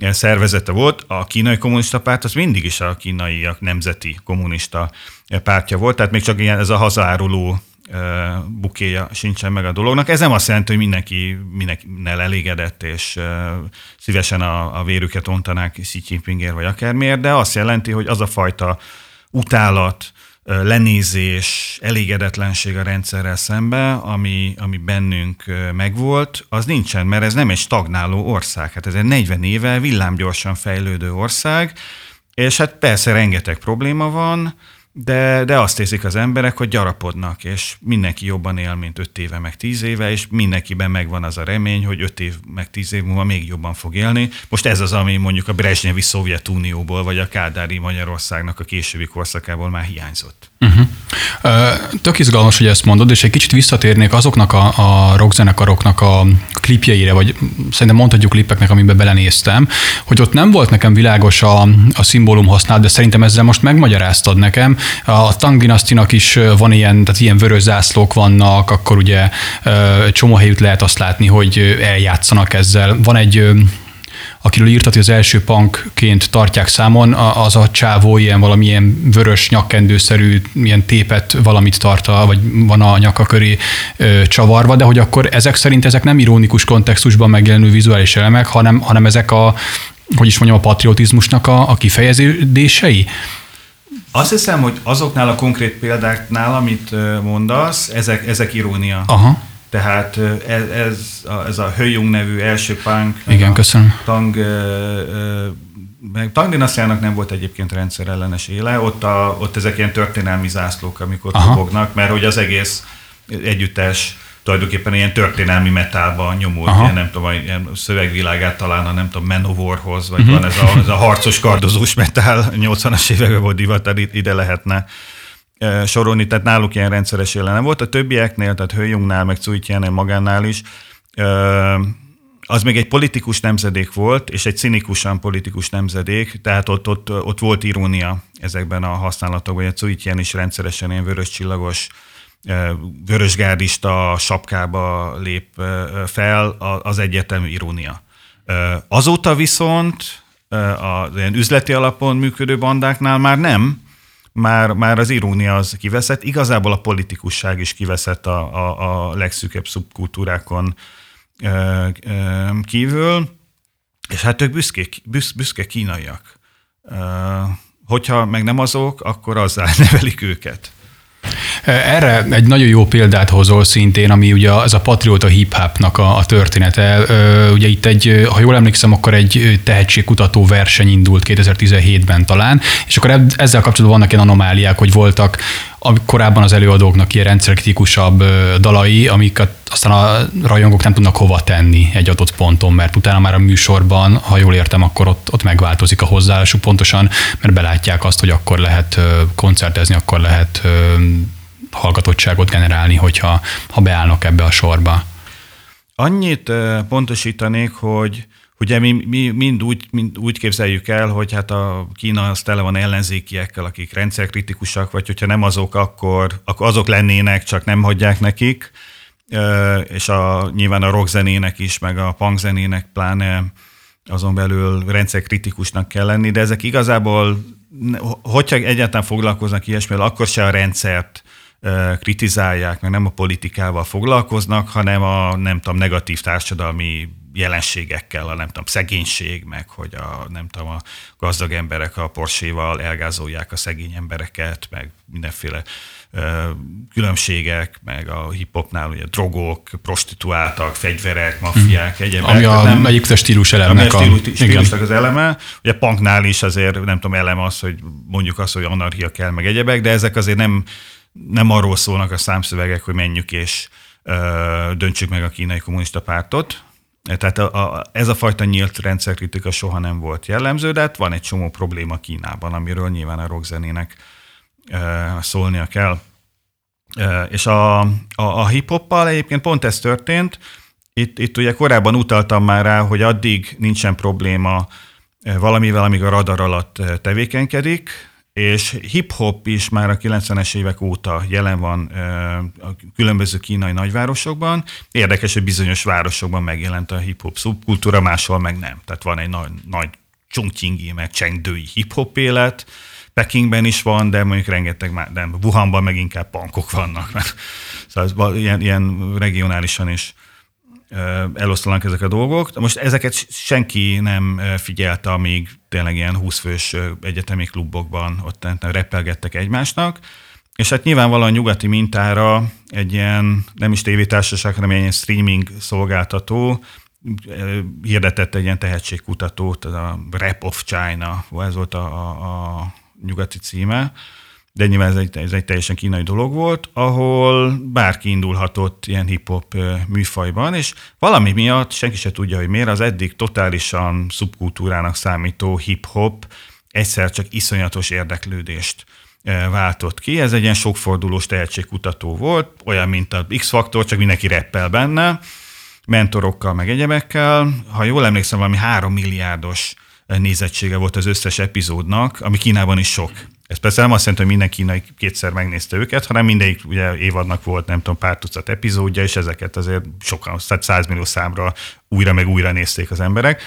szervezete volt. A kínai kommunista párt az mindig is a kínaiak nemzeti kommunista pártja volt, tehát még csak ilyen ez a hazáruló bukéja sincsen meg a dolognak. Ez nem azt jelenti, hogy mindenki mindenkivel elégedett, és szívesen a, a vérüket ontanák Xi Jinpingért, vagy akármiért, de azt jelenti, hogy az a fajta utálat, lenézés, elégedetlenség a rendszerrel szemben, ami, ami bennünk megvolt, az nincsen, mert ez nem egy stagnáló ország. Hát ez egy negyven éve villámgyorsan fejlődő ország, és hát persze rengeteg probléma van, De, de azt érzik az emberek, hogy gyarapodnak, és mindenki jobban él, mint öt éve, meg tíz éve, és mindenkiben megvan az a remény, hogy öt év, meg tíz év múlva még jobban fog élni. Most ez az, ami mondjuk a brezsnyevi Szovjetunióból, vagy a kádári Magyarországnak a későbbi korszakából már hiányzott. Uh-huh. Tök izgalmas, hogy ezt mondod, és egy kicsit visszatérnék azoknak a, a rockzenekaroknak a klipjeire, vagy szerintem mondhatjuk klippeknek, amiben belenéztem, hogy ott nem volt nekem világos a, a szimbólum használat, de szerintem ezzel most megmagyaráztad nekem. A Tang dinasztinak is van ilyen, tehát ilyen vörös zászlók vannak, akkor ugye csomó helyütt lehet azt látni, hogy eljátszanak ezzel. Van egy, akiről írtad, hogy az első punkként tartják számon, az a csávó ilyen valamilyen vörös nyakkendőszerű, ilyen tépet valamit tart, vagy van a nyaka köré csavarva, de hogy akkor ezek szerint ezek nem ironikus kontextusban megjelenő vizuális elemek, hanem, hanem ezek a, hogy is mondjam, a patriotizmusnak a, a kifejeződései. Azt hiszem, hogy azoknál a konkrét példáknál, amit mondasz, ezek, ezek irónia. Aha. Tehát ez, ez, a, ez a Hőjung nevű első punk. Igen, köszönöm. Tang, Tang dinasztiának nem volt egyébként rendszerellenes éle, ott, a, ott ezek ilyen történelmi zászlók, amikor dobognak, mert hogy az egész együttes tulajdonképpen ilyen történelmi metálba nyomult, ilyen, nem tudom, ilyen szövegvilágát talán, a nem tudom, Manowarhoz, vagy uh-huh. van ez a, ez a harcos kardozós metál, nyolcvanas években volt divat, ide lehetne sorolni, tehát náluk ilyen rendszeres éle nem volt. A többieknél, tehát Hőjungnál, meg Cui Jian magánál is, az még egy politikus nemzedék volt, és egy cinikusan politikus nemzedék, tehát ott, ott, ott volt irónia ezekben a használatokban. A Cui Jian is rendszeresen ilyen vörös csillagos, vörösgárdista sapkába lép fel, az egyetemű irónia. Azóta viszont az ilyen üzleti alapon működő bandáknál már nem, már, már az irónia az kiveszett, igazából a politikusság is kiveszett a, a, a legszűkebb szubkultúrákon kívül, és hát ők büszkék, büsz, büszke kínaiak. Hogyha meg nem azok, akkor azzá nevelik őket. Erre egy nagyon jó példát hozol szintén, ami ugye az a patrióta hip-hopnak a, a története. Ugye itt egy, ha jól emlékszem, akkor egy tehetségkutató verseny indult kétezer-tizenhétben talán, és akkor ezzel kapcsolatban vannak ilyen anomáliák, hogy voltak korábban az előadóknak ilyen rendszerkritikusabb dalai, amiket aztán a rajongók nem tudnak hova tenni egy adott ponton, mert utána már a műsorban, ha jól értem, akkor ott, ott megváltozik a hozzáállásuk pontosan, mert belátják azt, hogy akkor lehet koncertezni, akkor lehet hallgatottságot generálni, hogyha ha beállnak ebbe a sorba. Annyit pontosítanék, hogy ugye mi, mi mind, úgy, mind úgy képzeljük el, hogy hát a Kína az tele van ellenzékiekkel, akik rendszerkritikusak, vagy hogyha nem azok, akkor, akkor azok lennének, csak nem hagyják nekik. És a, nyilván a rockzenének is, meg a punkzenének pláne azon belül rendszerkritikusnak kell lenni, de ezek igazából, hogyha egyáltalán foglalkoznak ilyesmivel, akkor se a rendszert kritizálják, meg nem a politikával foglalkoznak, hanem a nem tudom, negatív társadalmi jelenségekkel, a nem tudom, szegénység, meg hogy a nem tudom, a gazdag emberek a Porséval elgázolják a szegény embereket, meg mindenféle ö, különbségek, meg a hip-hopnál ugye drogok, prostituáltak, fegyverek, maffiák, mm. egyebek. Ami a egyik stílus elemnek a... Ami a stílus, stílusnak az eleme. Ugye a punknál is azért, nem tudom, elem az, hogy mondjuk azt, hogy anarchia kell, meg egyebek, de ezek azért nem, nem arról szólnak a számszövegek, hogy menjük és ö, döntsük meg a kínai kommunista pártot. Tehát a, a, ez a fajta nyílt rendszerkritika soha nem volt jellemző, de hát van egy csomó probléma Kínában, amiről nyilván a rockzenének e, szólnia kell. E, és a, a, a hip-hoppal egyébként pont ez történt. Itt, itt ugye korábban utaltam már rá, hogy addig nincsen probléma valamivel, amíg a radar alatt tevékenykedik, és hip-hop is már a kilencvenes évek óta jelen van a különböző kínai nagyvárosokban. Érdekes, hogy bizonyos városokban megjelent a hip-hop szubkultúra, máshol meg nem. Tehát van egy nagy, nagy Chongqingi, meg Chengdői hip-hop élet. Pekingben is van, de mondjuk rengeteg már nem. Wuhanban meg inkább punkok vannak. Szóval ilyen, ilyen regionálisan is eloszlanak ezek a dolgok. Most ezeket senki nem figyelte, amíg tényleg ilyen húszfős egyetemi klubokban ott repelgettek egymásnak, és hát nyilvánvalóan nyugati mintára egy ilyen, nem is tévétársaság, hanem ilyen streaming szolgáltató hirdetett egy ilyen tehetségkutatót, a Rap of China, ez volt a, a, a nyugati címe, de nyilván ez egy, ez egy teljesen kínai dolog volt, ahol bárki indulhatott ilyen hip-hop műfajban, és valami miatt senki se tudja, hogy miért az eddig totálisan szubkultúrának számító hip-hop egyszer csak iszonyatos érdeklődést váltott ki. Ez egy ilyen sokfordulós tehetségkutató volt, olyan, mint a X-faktor, csak mindenki rappel benne, mentorokkal, meg egyebekkel. Ha jól emlékszem, valami három milliárdos nézettsége volt az összes epizódnak, ami Kínában is sok. Ez persze nem azt jelenti, hogy minden kínai kétszer megnézte őket, hanem mindegyik ugye, évadnak volt, nem tudom, pár tucat epizódja, és ezeket azért sokan, tehát százmillió számra újra meg újra nézték az emberek.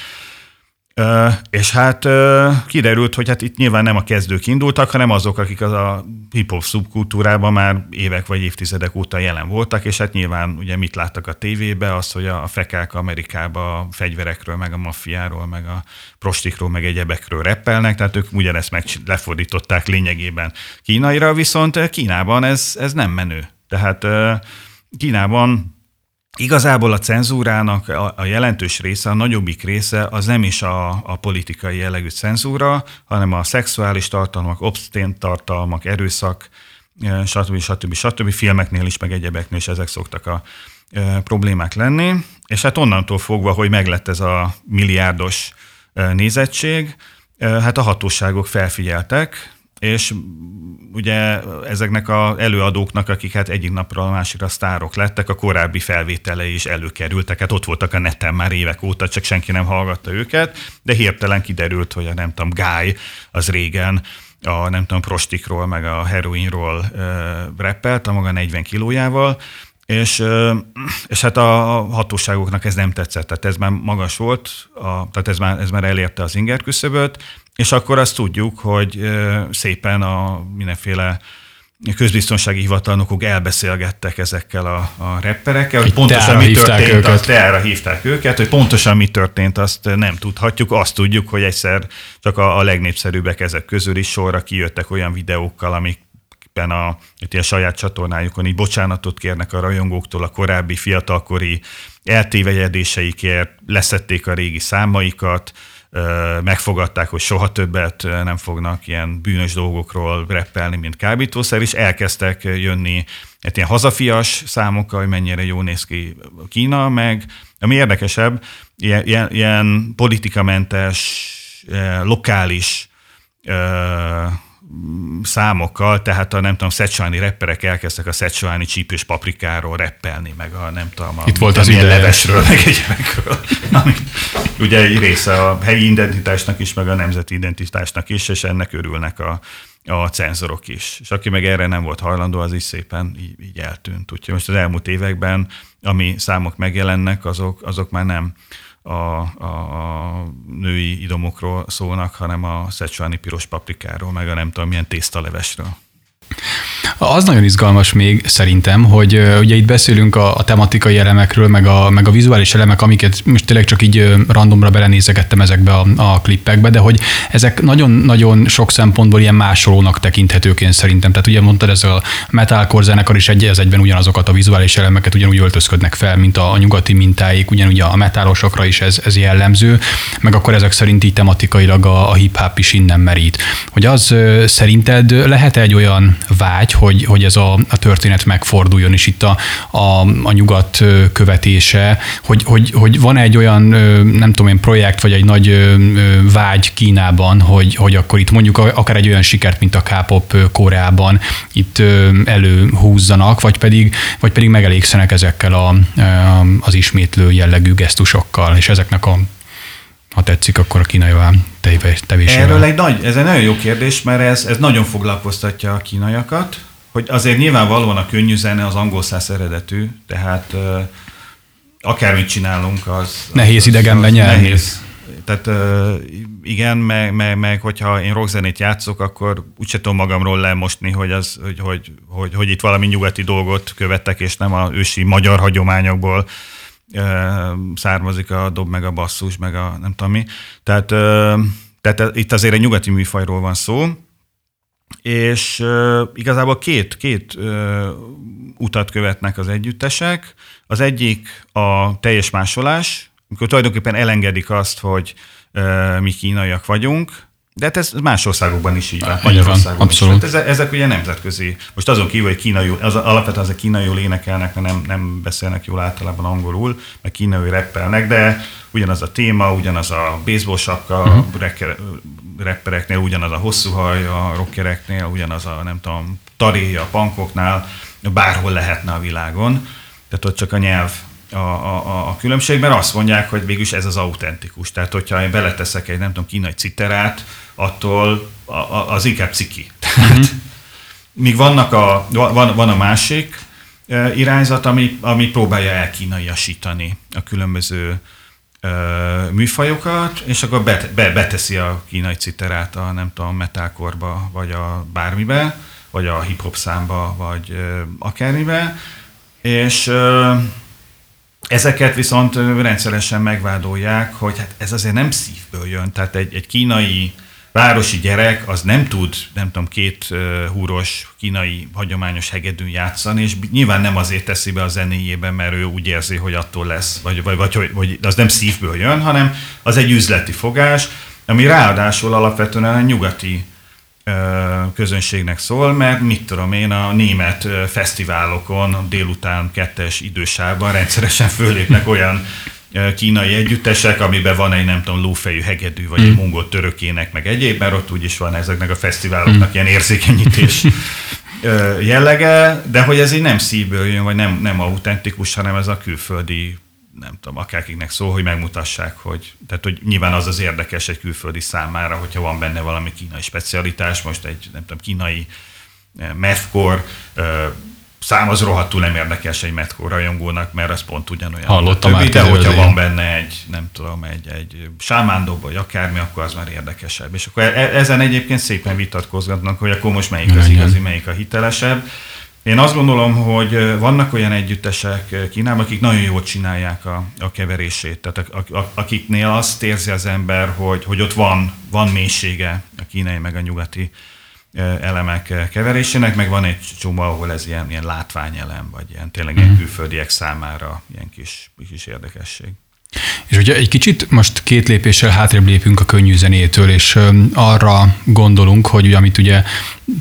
Uh, és hát uh, kiderült, hogy hát itt nyilván nem a kezdők indultak, hanem azok, akik az a hip-hop szubkultúrában már évek vagy évtizedek óta jelen voltak, és hát nyilván ugye mit láttak a tévébe, az, hogy a fekák Amerikában a fegyverekről, meg a maffiáról, meg a prostikról, meg egyebekről rappelnek, tehát ők ugyanezt meg lefordították lényegében kínaira, viszont Kínában ez, ez nem menő. Tehát uh, Kínában igazából a cenzúrának a jelentős része, a nagyobbik része az nem is a, a politikai jellegű cenzúra, hanem a szexuális tartalmak, obszcén tartalmak, erőszak, stb. stb. stb. Filmeknél is, meg egyebeknél is ezek szoktak a e, problémák lenni. És hát onnantól fogva, hogy meglett ez a milliárdos e, nézettség, e, hát a hatóságok felfigyeltek, és ugye ezeknek az előadóknak, akik hát egyik napra a másikra sztárok lettek, a korábbi felvételei is előkerültek, hát ott voltak a neten már évek óta, csak senki nem hallgatta őket, de hirtelen kiderült, hogy a nem tudom, Guy az régen a nem tudom, prostikról, meg a heroinról e, rappelt a maga negyven kilójával, és, e, és hát a hatóságoknak ez nem tetszett, tehát ez már magas volt, a, tehát ez már, ez már elérte az inger küszöböt. És akkor azt tudjuk, hogy szépen a mindenféle közbiztonsági hivatalnokok elbeszélgettek ezekkel a, a rapperekkel, hogy pontosan mi történt, azt erre hívták őket, hogy pontosan mi történt, azt nem tudhatjuk. Azt tudjuk, hogy egyszer csak a, a legnépszerűbbek ezek közül is sorra kijöttek olyan videókkal, amikben a ilyen saját csatornájukon így bocsánatot kérnek a rajongóktól a korábbi fiatalkori eltévejedéseikért, leszették a régi számaikat, megfogadták, hogy soha többet nem fognak ilyen bűnös dolgokról rappelni, mint kábítószer, és elkezdtek jönni hát ilyen hazafias számokkal, hogy mennyire jól néz ki Kína, meg ami érdekesebb, ilyen, ilyen, ilyen politikamentes, lokális számokkal, tehát a nem tudom, szecsuáni rapperek elkezdtek a szecsuáni csípős paprikáról rappelni, meg a nem tudom, a itt volt az ilyen levesről, meg egyébekről, ami ugye egy része a helyi identitásnak is, meg a nemzeti identitásnak is, és ennek örülnek a, a cenzorok is. És aki meg erre nem volt hajlandó, az is szépen így, így eltűnt. Úgyhogy most az elmúlt években, ami számok megjelennek, azok, azok már nem A, a női idomokról szólnak, hanem a szecsuáni piros paprikáról, meg a nem tudom milyen tésztalevesről. Az nagyon izgalmas még szerintem, hogy ugye itt beszélünk a, a tematikai elemekről, meg a, meg a vizuális elemek, amiket most tényleg csak így randomra belenézegettem ezekbe a, a klippekbe, de hogy ezek nagyon-nagyon sok szempontból ilyen másolónak tekinthetőként szerintem. Tehát ugye mondtad, ez a metalcore zenekar is egy az egyben ugyanazokat a vizuális elemeket ugyanúgy öltözködnek fel, mint a, a nyugati mintáik, ugyanúgy a metálosokra is ez, ez jellemző, meg akkor ezek szerint így tematikailag a, a hip-hop is innen merít. Hogy az szerinted lehet egy olyan vágy, hogy, hogy ez a, a történet megforduljon is itt a, a, a nyugat követése, hogy, hogy, hogy van egy olyan, nem tudom én, projekt, vagy egy nagy vágy Kínában, hogy, hogy akkor itt mondjuk akár egy olyan sikert, mint a K-pop Koreában itt előhúzzanak, vagy pedig, vagy pedig megelégszenek ezekkel a, az ismétlő jellegű gesztusokkal, és ezeknek a ha tetszik, akkor a kínaival tevésével. Erről egy nagy, ez egy nagyon jó kérdés, mert ez, ez nagyon foglalkoztatja a kínaiakat, hogy azért nyilvánvalóan a könnyű zene az angolszász eredetű, tehát uh, akármit csinálunk, az... Nehéz az, idegenben nyelni. Nehéz. Tehát uh, igen, meg, meg, meg hogyha én rockzenét játszok, akkor úgyse tudom magamról lemosni, hogy, az, hogy, hogy, hogy, hogy itt valami nyugati dolgot követtek, és nem az ősi magyar hagyományokból származik a dob, meg a basszus, meg a nem tudom mi. Tehát, tehát itt azért egy nyugati műfajról van szó, és igazából két, két utat követnek az együttesek. Az egyik a teljes másolás, amikor tulajdonképpen elengedik azt, hogy mi kínaiak vagyunk, De hát ez más országokban is így van, Magyarországon is. Hát ezek, ezek ugye nemzetközi. Most azon kívül, hogy kínai, az, alapvetően ezek kínaiul énekelnek, mert nem, nem beszélnek jól általában angolul, mert kínaiul rappelnek, de ugyanaz a téma, ugyanaz a baseball sapka, uh-huh. rekker, rappereknél, ugyanaz a hosszú haj a rockereknél, ugyanaz a nem tudom, taréja a punkoknál, bárhol lehetne a világon. Tehát ott csak a nyelv A, a, a különbségben azt mondják, hogy végülis ez az autentikus. Tehát, hogyha én beleteszek egy, nem tudom, kínai citerát, attól a, a, az inkább ciki. Tehát, mm-hmm. míg vannak a, van, van a másik e, irányzat, ami, ami próbálja elkínaiasítani a különböző e, műfajokat, és akkor bet, be, beteszi a kínai citerát a, nem tudom, metalkorba, vagy a bármibe, vagy a hip-hop számba, vagy e, akármibe, és e, ezeket viszont rendszeresen megvádolják, hogy hát ez azért nem szívből jön. Tehát egy, egy kínai városi gyerek az nem tud, nem tudom, két húros kínai hagyományos hegedűn játszani, és nyilván nem azért teszi be a zenéjében, mert ő úgy érzi, hogy attól lesz, vagy, vagy, vagy, vagy az nem szívből jön, hanem az egy üzleti fogás, ami ráadásul alapvetően a nyugati közönségnek szól, mert mit tudom én, a német fesztiválokon délután kettes idősában rendszeresen föllépnek olyan kínai együttesek, amiben van egy nem tudom, lófejű hegedű, vagy egy mongol törökének, meg egyéb, mert ott úgyis van ezeknek a fesztiváloknak ilyen érzékenyítés jellege, de hogy ez így nem szívből jön, vagy nem, nem autentikus, hanem ez a külföldi, nem tudom, akárkiknek szól, hogy megmutassák, hogy, tehát, hogy nyilván az az érdekes egy külföldi számára, hogyha van benne valami kínai specialitás, most egy, nem tudom, kínai mathcore szám az rohadtul nem érdekes egy mathcore rajongónak, mert az pont ugyanolyan. Hallottam többi, de hogyha van benne egy, nem tudom, egy, egy sámándob, vagy akármi, akkor az már érdekesebb. És akkor e- ezen egyébként szépen vitatkozgatnak, hogy akkor most melyik az igazi, melyik a hitelesebb. Én azt gondolom, hogy vannak olyan együttesek Kínában, akik nagyon jól csinálják a, a keverését, tehát a, a, akiknél azt érzi az ember, hogy, hogy ott van, van mélysége a kínai meg a nyugati elemek keverésének, meg van egy csomó, ahol ez ilyen, ilyen látványelem, vagy ilyen tényleg ilyen külföldiek számára ilyen kis, kis érdekesség. És ugye egy kicsit most két lépéssel hátrébb lépünk a könnyű zenétől, és arra gondolunk, hogy ugye, amit ugye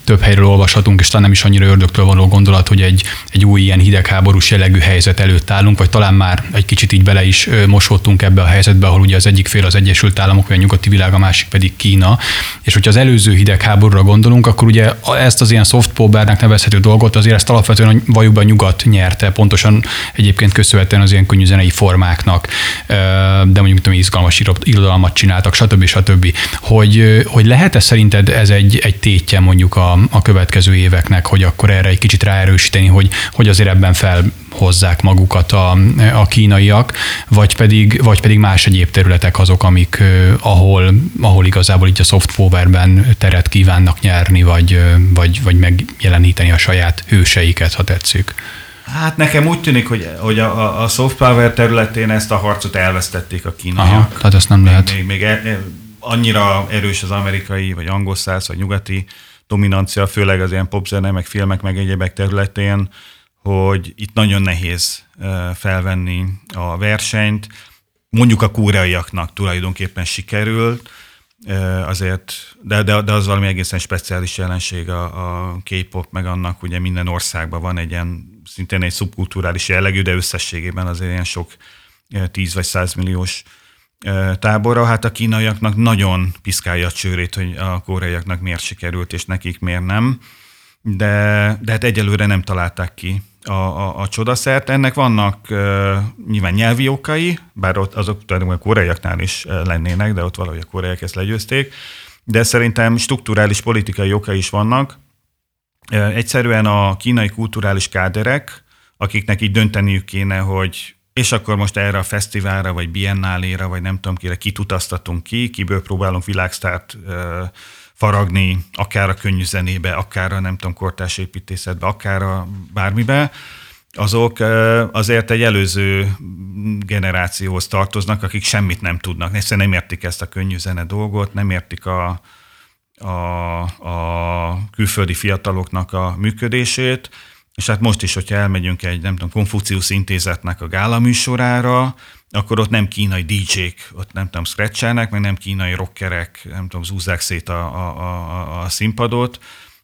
több helyről olvashatunk, és talán nem is annyira ördögtől való gondolat, hogy egy, egy új ilyen hidegháborús jellegű helyzet előtt állunk, vagy talán már egy kicsit így bele is mosódtunk ebbe a helyzetbe, ahol ugye az egyik fél az Egyesült Államok, vagy a nyugati világ, a másik pedig Kína. És hogyha az előző hidegháborúra gondolunk, akkor ugye ezt az ilyen soft powernek nevezhető dolgot azért ezt alapvetően valójában nyugat nyerte, pontosan egyébként köszönhetően az ilyen könnyű zenei formáknak, de mondjuk tudom, izgalmas irodalmat csináltak, stb. stb. Hogy, hogy lehet-e szerinted ez egy, egy tétje mondjuk a, a következő éveknek, hogy akkor erre egy kicsit ráerősíteni, hogy, hogy azért ebben felhozzák magukat a, a kínaiak, vagy pedig, vagy pedig más egyéb területek azok, amik, ahol, ahol igazából így a soft powerben teret kívánnak nyerni, vagy, vagy, vagy megjeleníteni a saját hőseiket, ha tetszik. Hát nekem úgy tűnik, hogy, hogy a, a soft power területén ezt a harcot elvesztették a kínaiak. Aha, tehát ezt nem lehet. Még, még, még annyira erős az amerikai, vagy angolszász, vagy nyugati dominancia, főleg az ilyen popzene, meg filmek, meg egyébek területén, hogy itt nagyon nehéz felvenni a versenyt. Mondjuk a koreaiaknak tulajdonképpen sikerül, azért, de, de, de az valami egészen speciális jelenség a, a K-pop, meg annak ugye minden országban van egy ilyen szintén egy szubkulturális jellegű, de összességében azért ilyen sok tíz vagy százmilliós tábora. Hát a kínaiaknak nagyon piszkálja a csőrét, hogy a koreaiaknak miért sikerült, és nekik miért nem. De, de hát egyelőre nem találták ki a, a, a csodaszert. Ennek vannak uh, nyilván nyelvi okai, bár ott azok tulajdonképpen a koreaiaknál is lennének, de ott valahogy a koreaiak ezt legyőzték. De szerintem strukturális politikai okai is vannak. Egyszerűen a kínai kulturális káderek, akiknek így dönteniük kéne, hogy és akkor most erre a fesztiválra, vagy biennáléra, vagy nem tudom kire, kit utaztatunk ki, kiből próbálunk világsztárt faragni, akár a könnyű zenébe, akár a nem tudom, kortársépítészetbe, akár a bármibe, azok azért egy előző generációhoz tartoznak, akik semmit nem tudnak. Egyszerűen nem értik ezt a könnyű zene dolgot, nem értik a A, a külföldi fiataloknak a működését, és hát most is, hogyha elmegyünk egy, nem tudom, Konfuciusz intézetnek a gála műsorára, akkor ott nem kínai dí dzsék, ott nem tudom, scratchelnek, meg nem kínai rockerek, nem tudom, zúzzák szét a, a, a, a színpadot,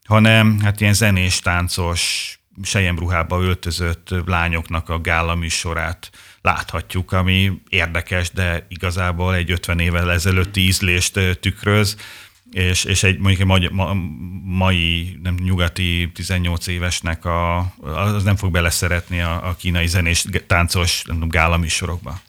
hanem hát ilyen zenés, táncos, selyemruhába öltözött lányoknak a gála műsorát láthatjuk, ami érdekes, de igazából egy ötven évvel ezelőtti ízlést tükröz, és, és egy mondjuk egy ma, mai nem, nyugati tizennyolc évesnek a, az nem fog beleszeretni a, a kínai zenés, táncos, nem tudom, gála műsorokba.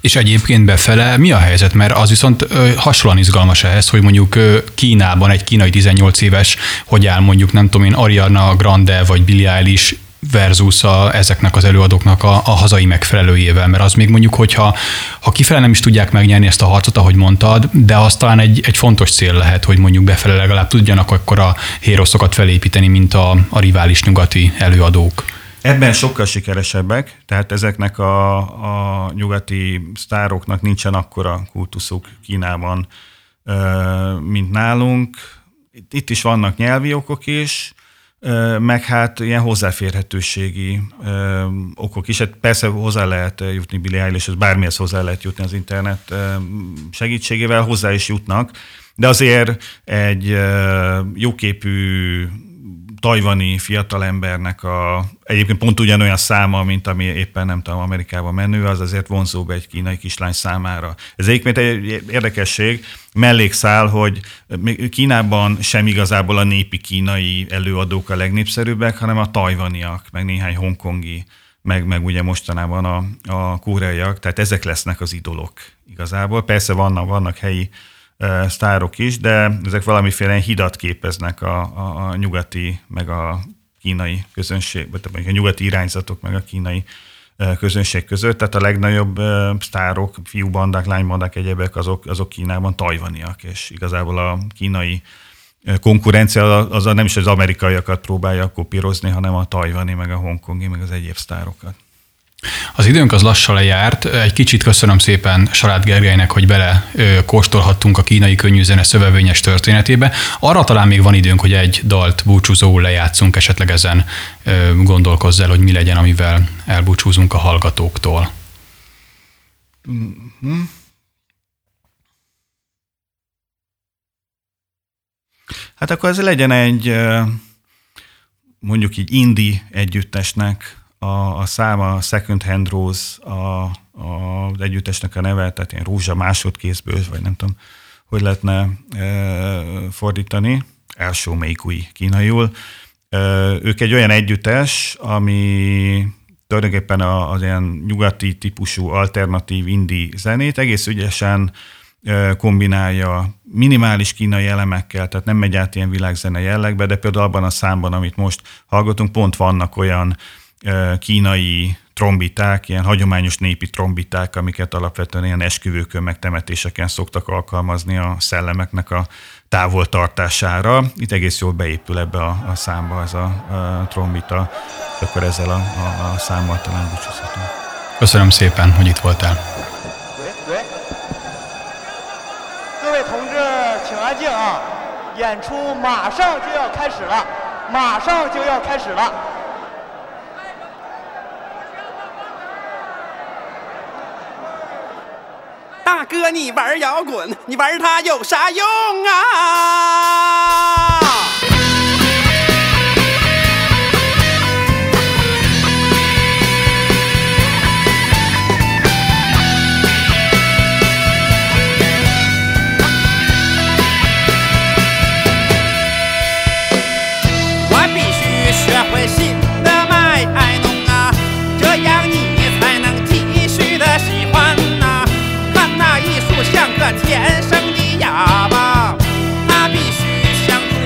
És egyébként befele mi a helyzet? Mert az viszont hasonlóan izgalmas ehhez, hogy mondjuk Kínában egy kínai tizennyolc éves, hogy áll mondjuk, nem tudom én, Ariana Grande vagy Billie Eilish versus a, ezeknek az előadóknak a, a hazai megfelelőjével, mert az még mondjuk, hogyha ha kifele nem is tudják megnyerni ezt a harcot, ahogy mondtad, de az talán egy, egy fontos cél lehet, hogy mondjuk befele legalább tudjanak akkor a héroszokat felépíteni, mint a, a rivális nyugati előadók. Ebben sokkal sikeresebbek, tehát ezeknek a, a nyugati sztároknak nincsen akkora kultuszuk Kínában, mint nálunk. Itt is vannak nyelvi okok is, meg hát ilyen hozzáférhetőségi okok is. Hát persze hozzá lehet jutni Billie Eilishhez, bármihez hozzá lehet jutni az internet segítségével, hozzá is jutnak, de azért egy jóképű tajvani fiatalembernek a, egyébként pont ugyanolyan száma, mint ami éppen nem tudom, Amerikában menő, az azért vonzóbb egy kínai kislány számára. Ez egyébként egy érdekesség, mellékszál, hogy Kínában sem igazából a népi kínai előadók a legnépszerűbbek, hanem a tajvaniak, meg néhány hongkongi, meg, meg ugye mostanában a, a koreaiak, tehát ezek lesznek az idolok igazából. Persze vannak, vannak helyi sztárok is, de ezek valamiféle hidat képeznek a, a, a nyugati, meg a kínai közönség, vagy a nyugati irányzatok, meg a kínai közönség között. Tehát a legnagyobb sztárok, fiúbandák, lánybandák, egyebek, azok, azok Kínában tajvaniak, és igazából a kínai konkurencia az nem is az amerikaiakat próbálja kopírozni, hanem a tajvani, meg a hongkongi, meg az egyéb sztárokat. Az időnk az lassan lejárt. Egy kicsit köszönöm szépen Salát Gergelynek, hogy bele kóstolhattunk a kínai könnyűzene szövevényes történetébe. Arra talán még van időnk, hogy egy dalt búcsúzóul lejátszunk, esetleg ezen gondolkozz el, hogy mi legyen, amivel elbúcsúzunk a hallgatóktól. Mm-hmm. Hát akkor ez legyen egy mondjuk így indie együttesnek, A, a száma, a Second Hand Rose, a, a, az együttesnek a neve, tehát ilyen rózsa másodkézből, vagy nem tudom, hogy lehetne e, fordítani, első mékúj kínaiul. E, ők egy olyan együttes, ami tulajdonképpen az ilyen nyugati típusú alternatív indie zenét egész ügyesen e, kombinálja minimális kínai elemekkel, tehát nem megy át ilyen világzene jellegbe, de például abban a számban, amit most hallgatunk, pont vannak olyan kínai trombiták, ilyen hagyományos népi trombiták, amiket alapvetően ilyen esküvőkön, meg temetéseken szoktak alkalmazni a szellemeknek a távoltartására. Itt egész jól beépül ebbe a, a számba ez a, a trombita, akkor ezzel a, a, a számmal talán búcsúzhatunk. Köszönöm szépen, hogy itt voltál.哥，你玩摇滚，你玩它有啥用啊？我必须学会新的卖弄啊，这样你才能继续的喜欢啊。像个天生的哑巴，那必须相处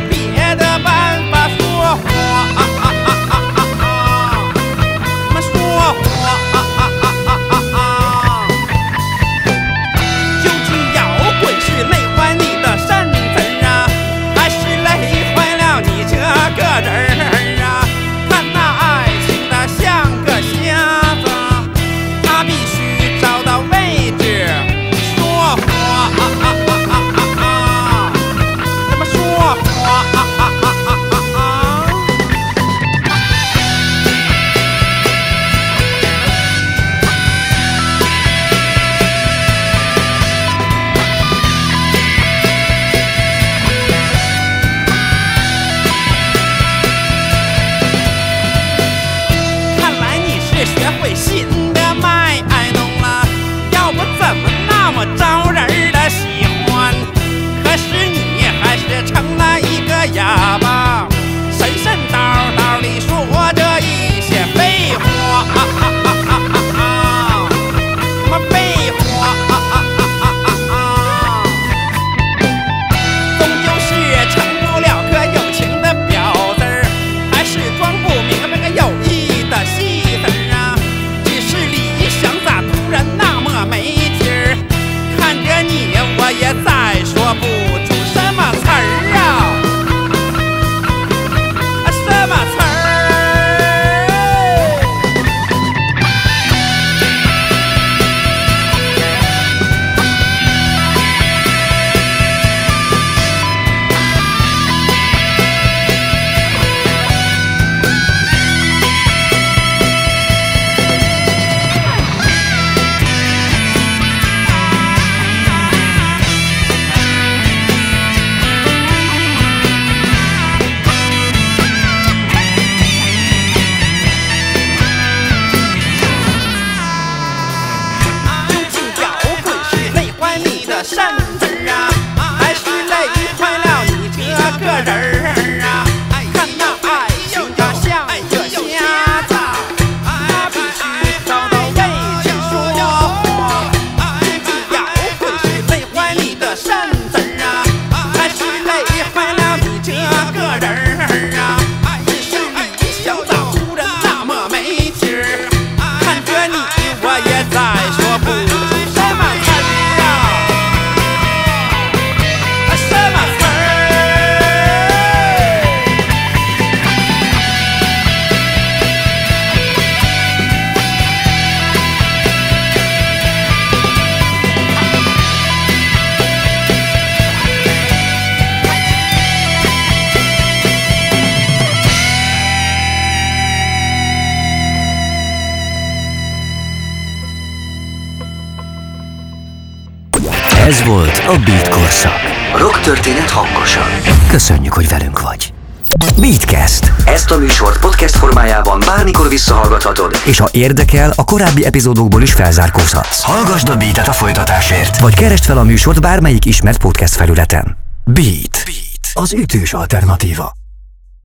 Ez volt a Beatkorszak. A rocktörténet hangosan. Köszönjük, hogy velünk vagy. Beatcast. Ezt a műsort podcast formájában bármikor visszahallgathatod. És ha érdekel, a korábbi epizódokból is felzárkózhatsz. Hallgasd a Beatet a folytatásért. Vagy keresd fel a műsort bármelyik ismert podcast felületen. Beat. Beat. Az ütős alternatíva.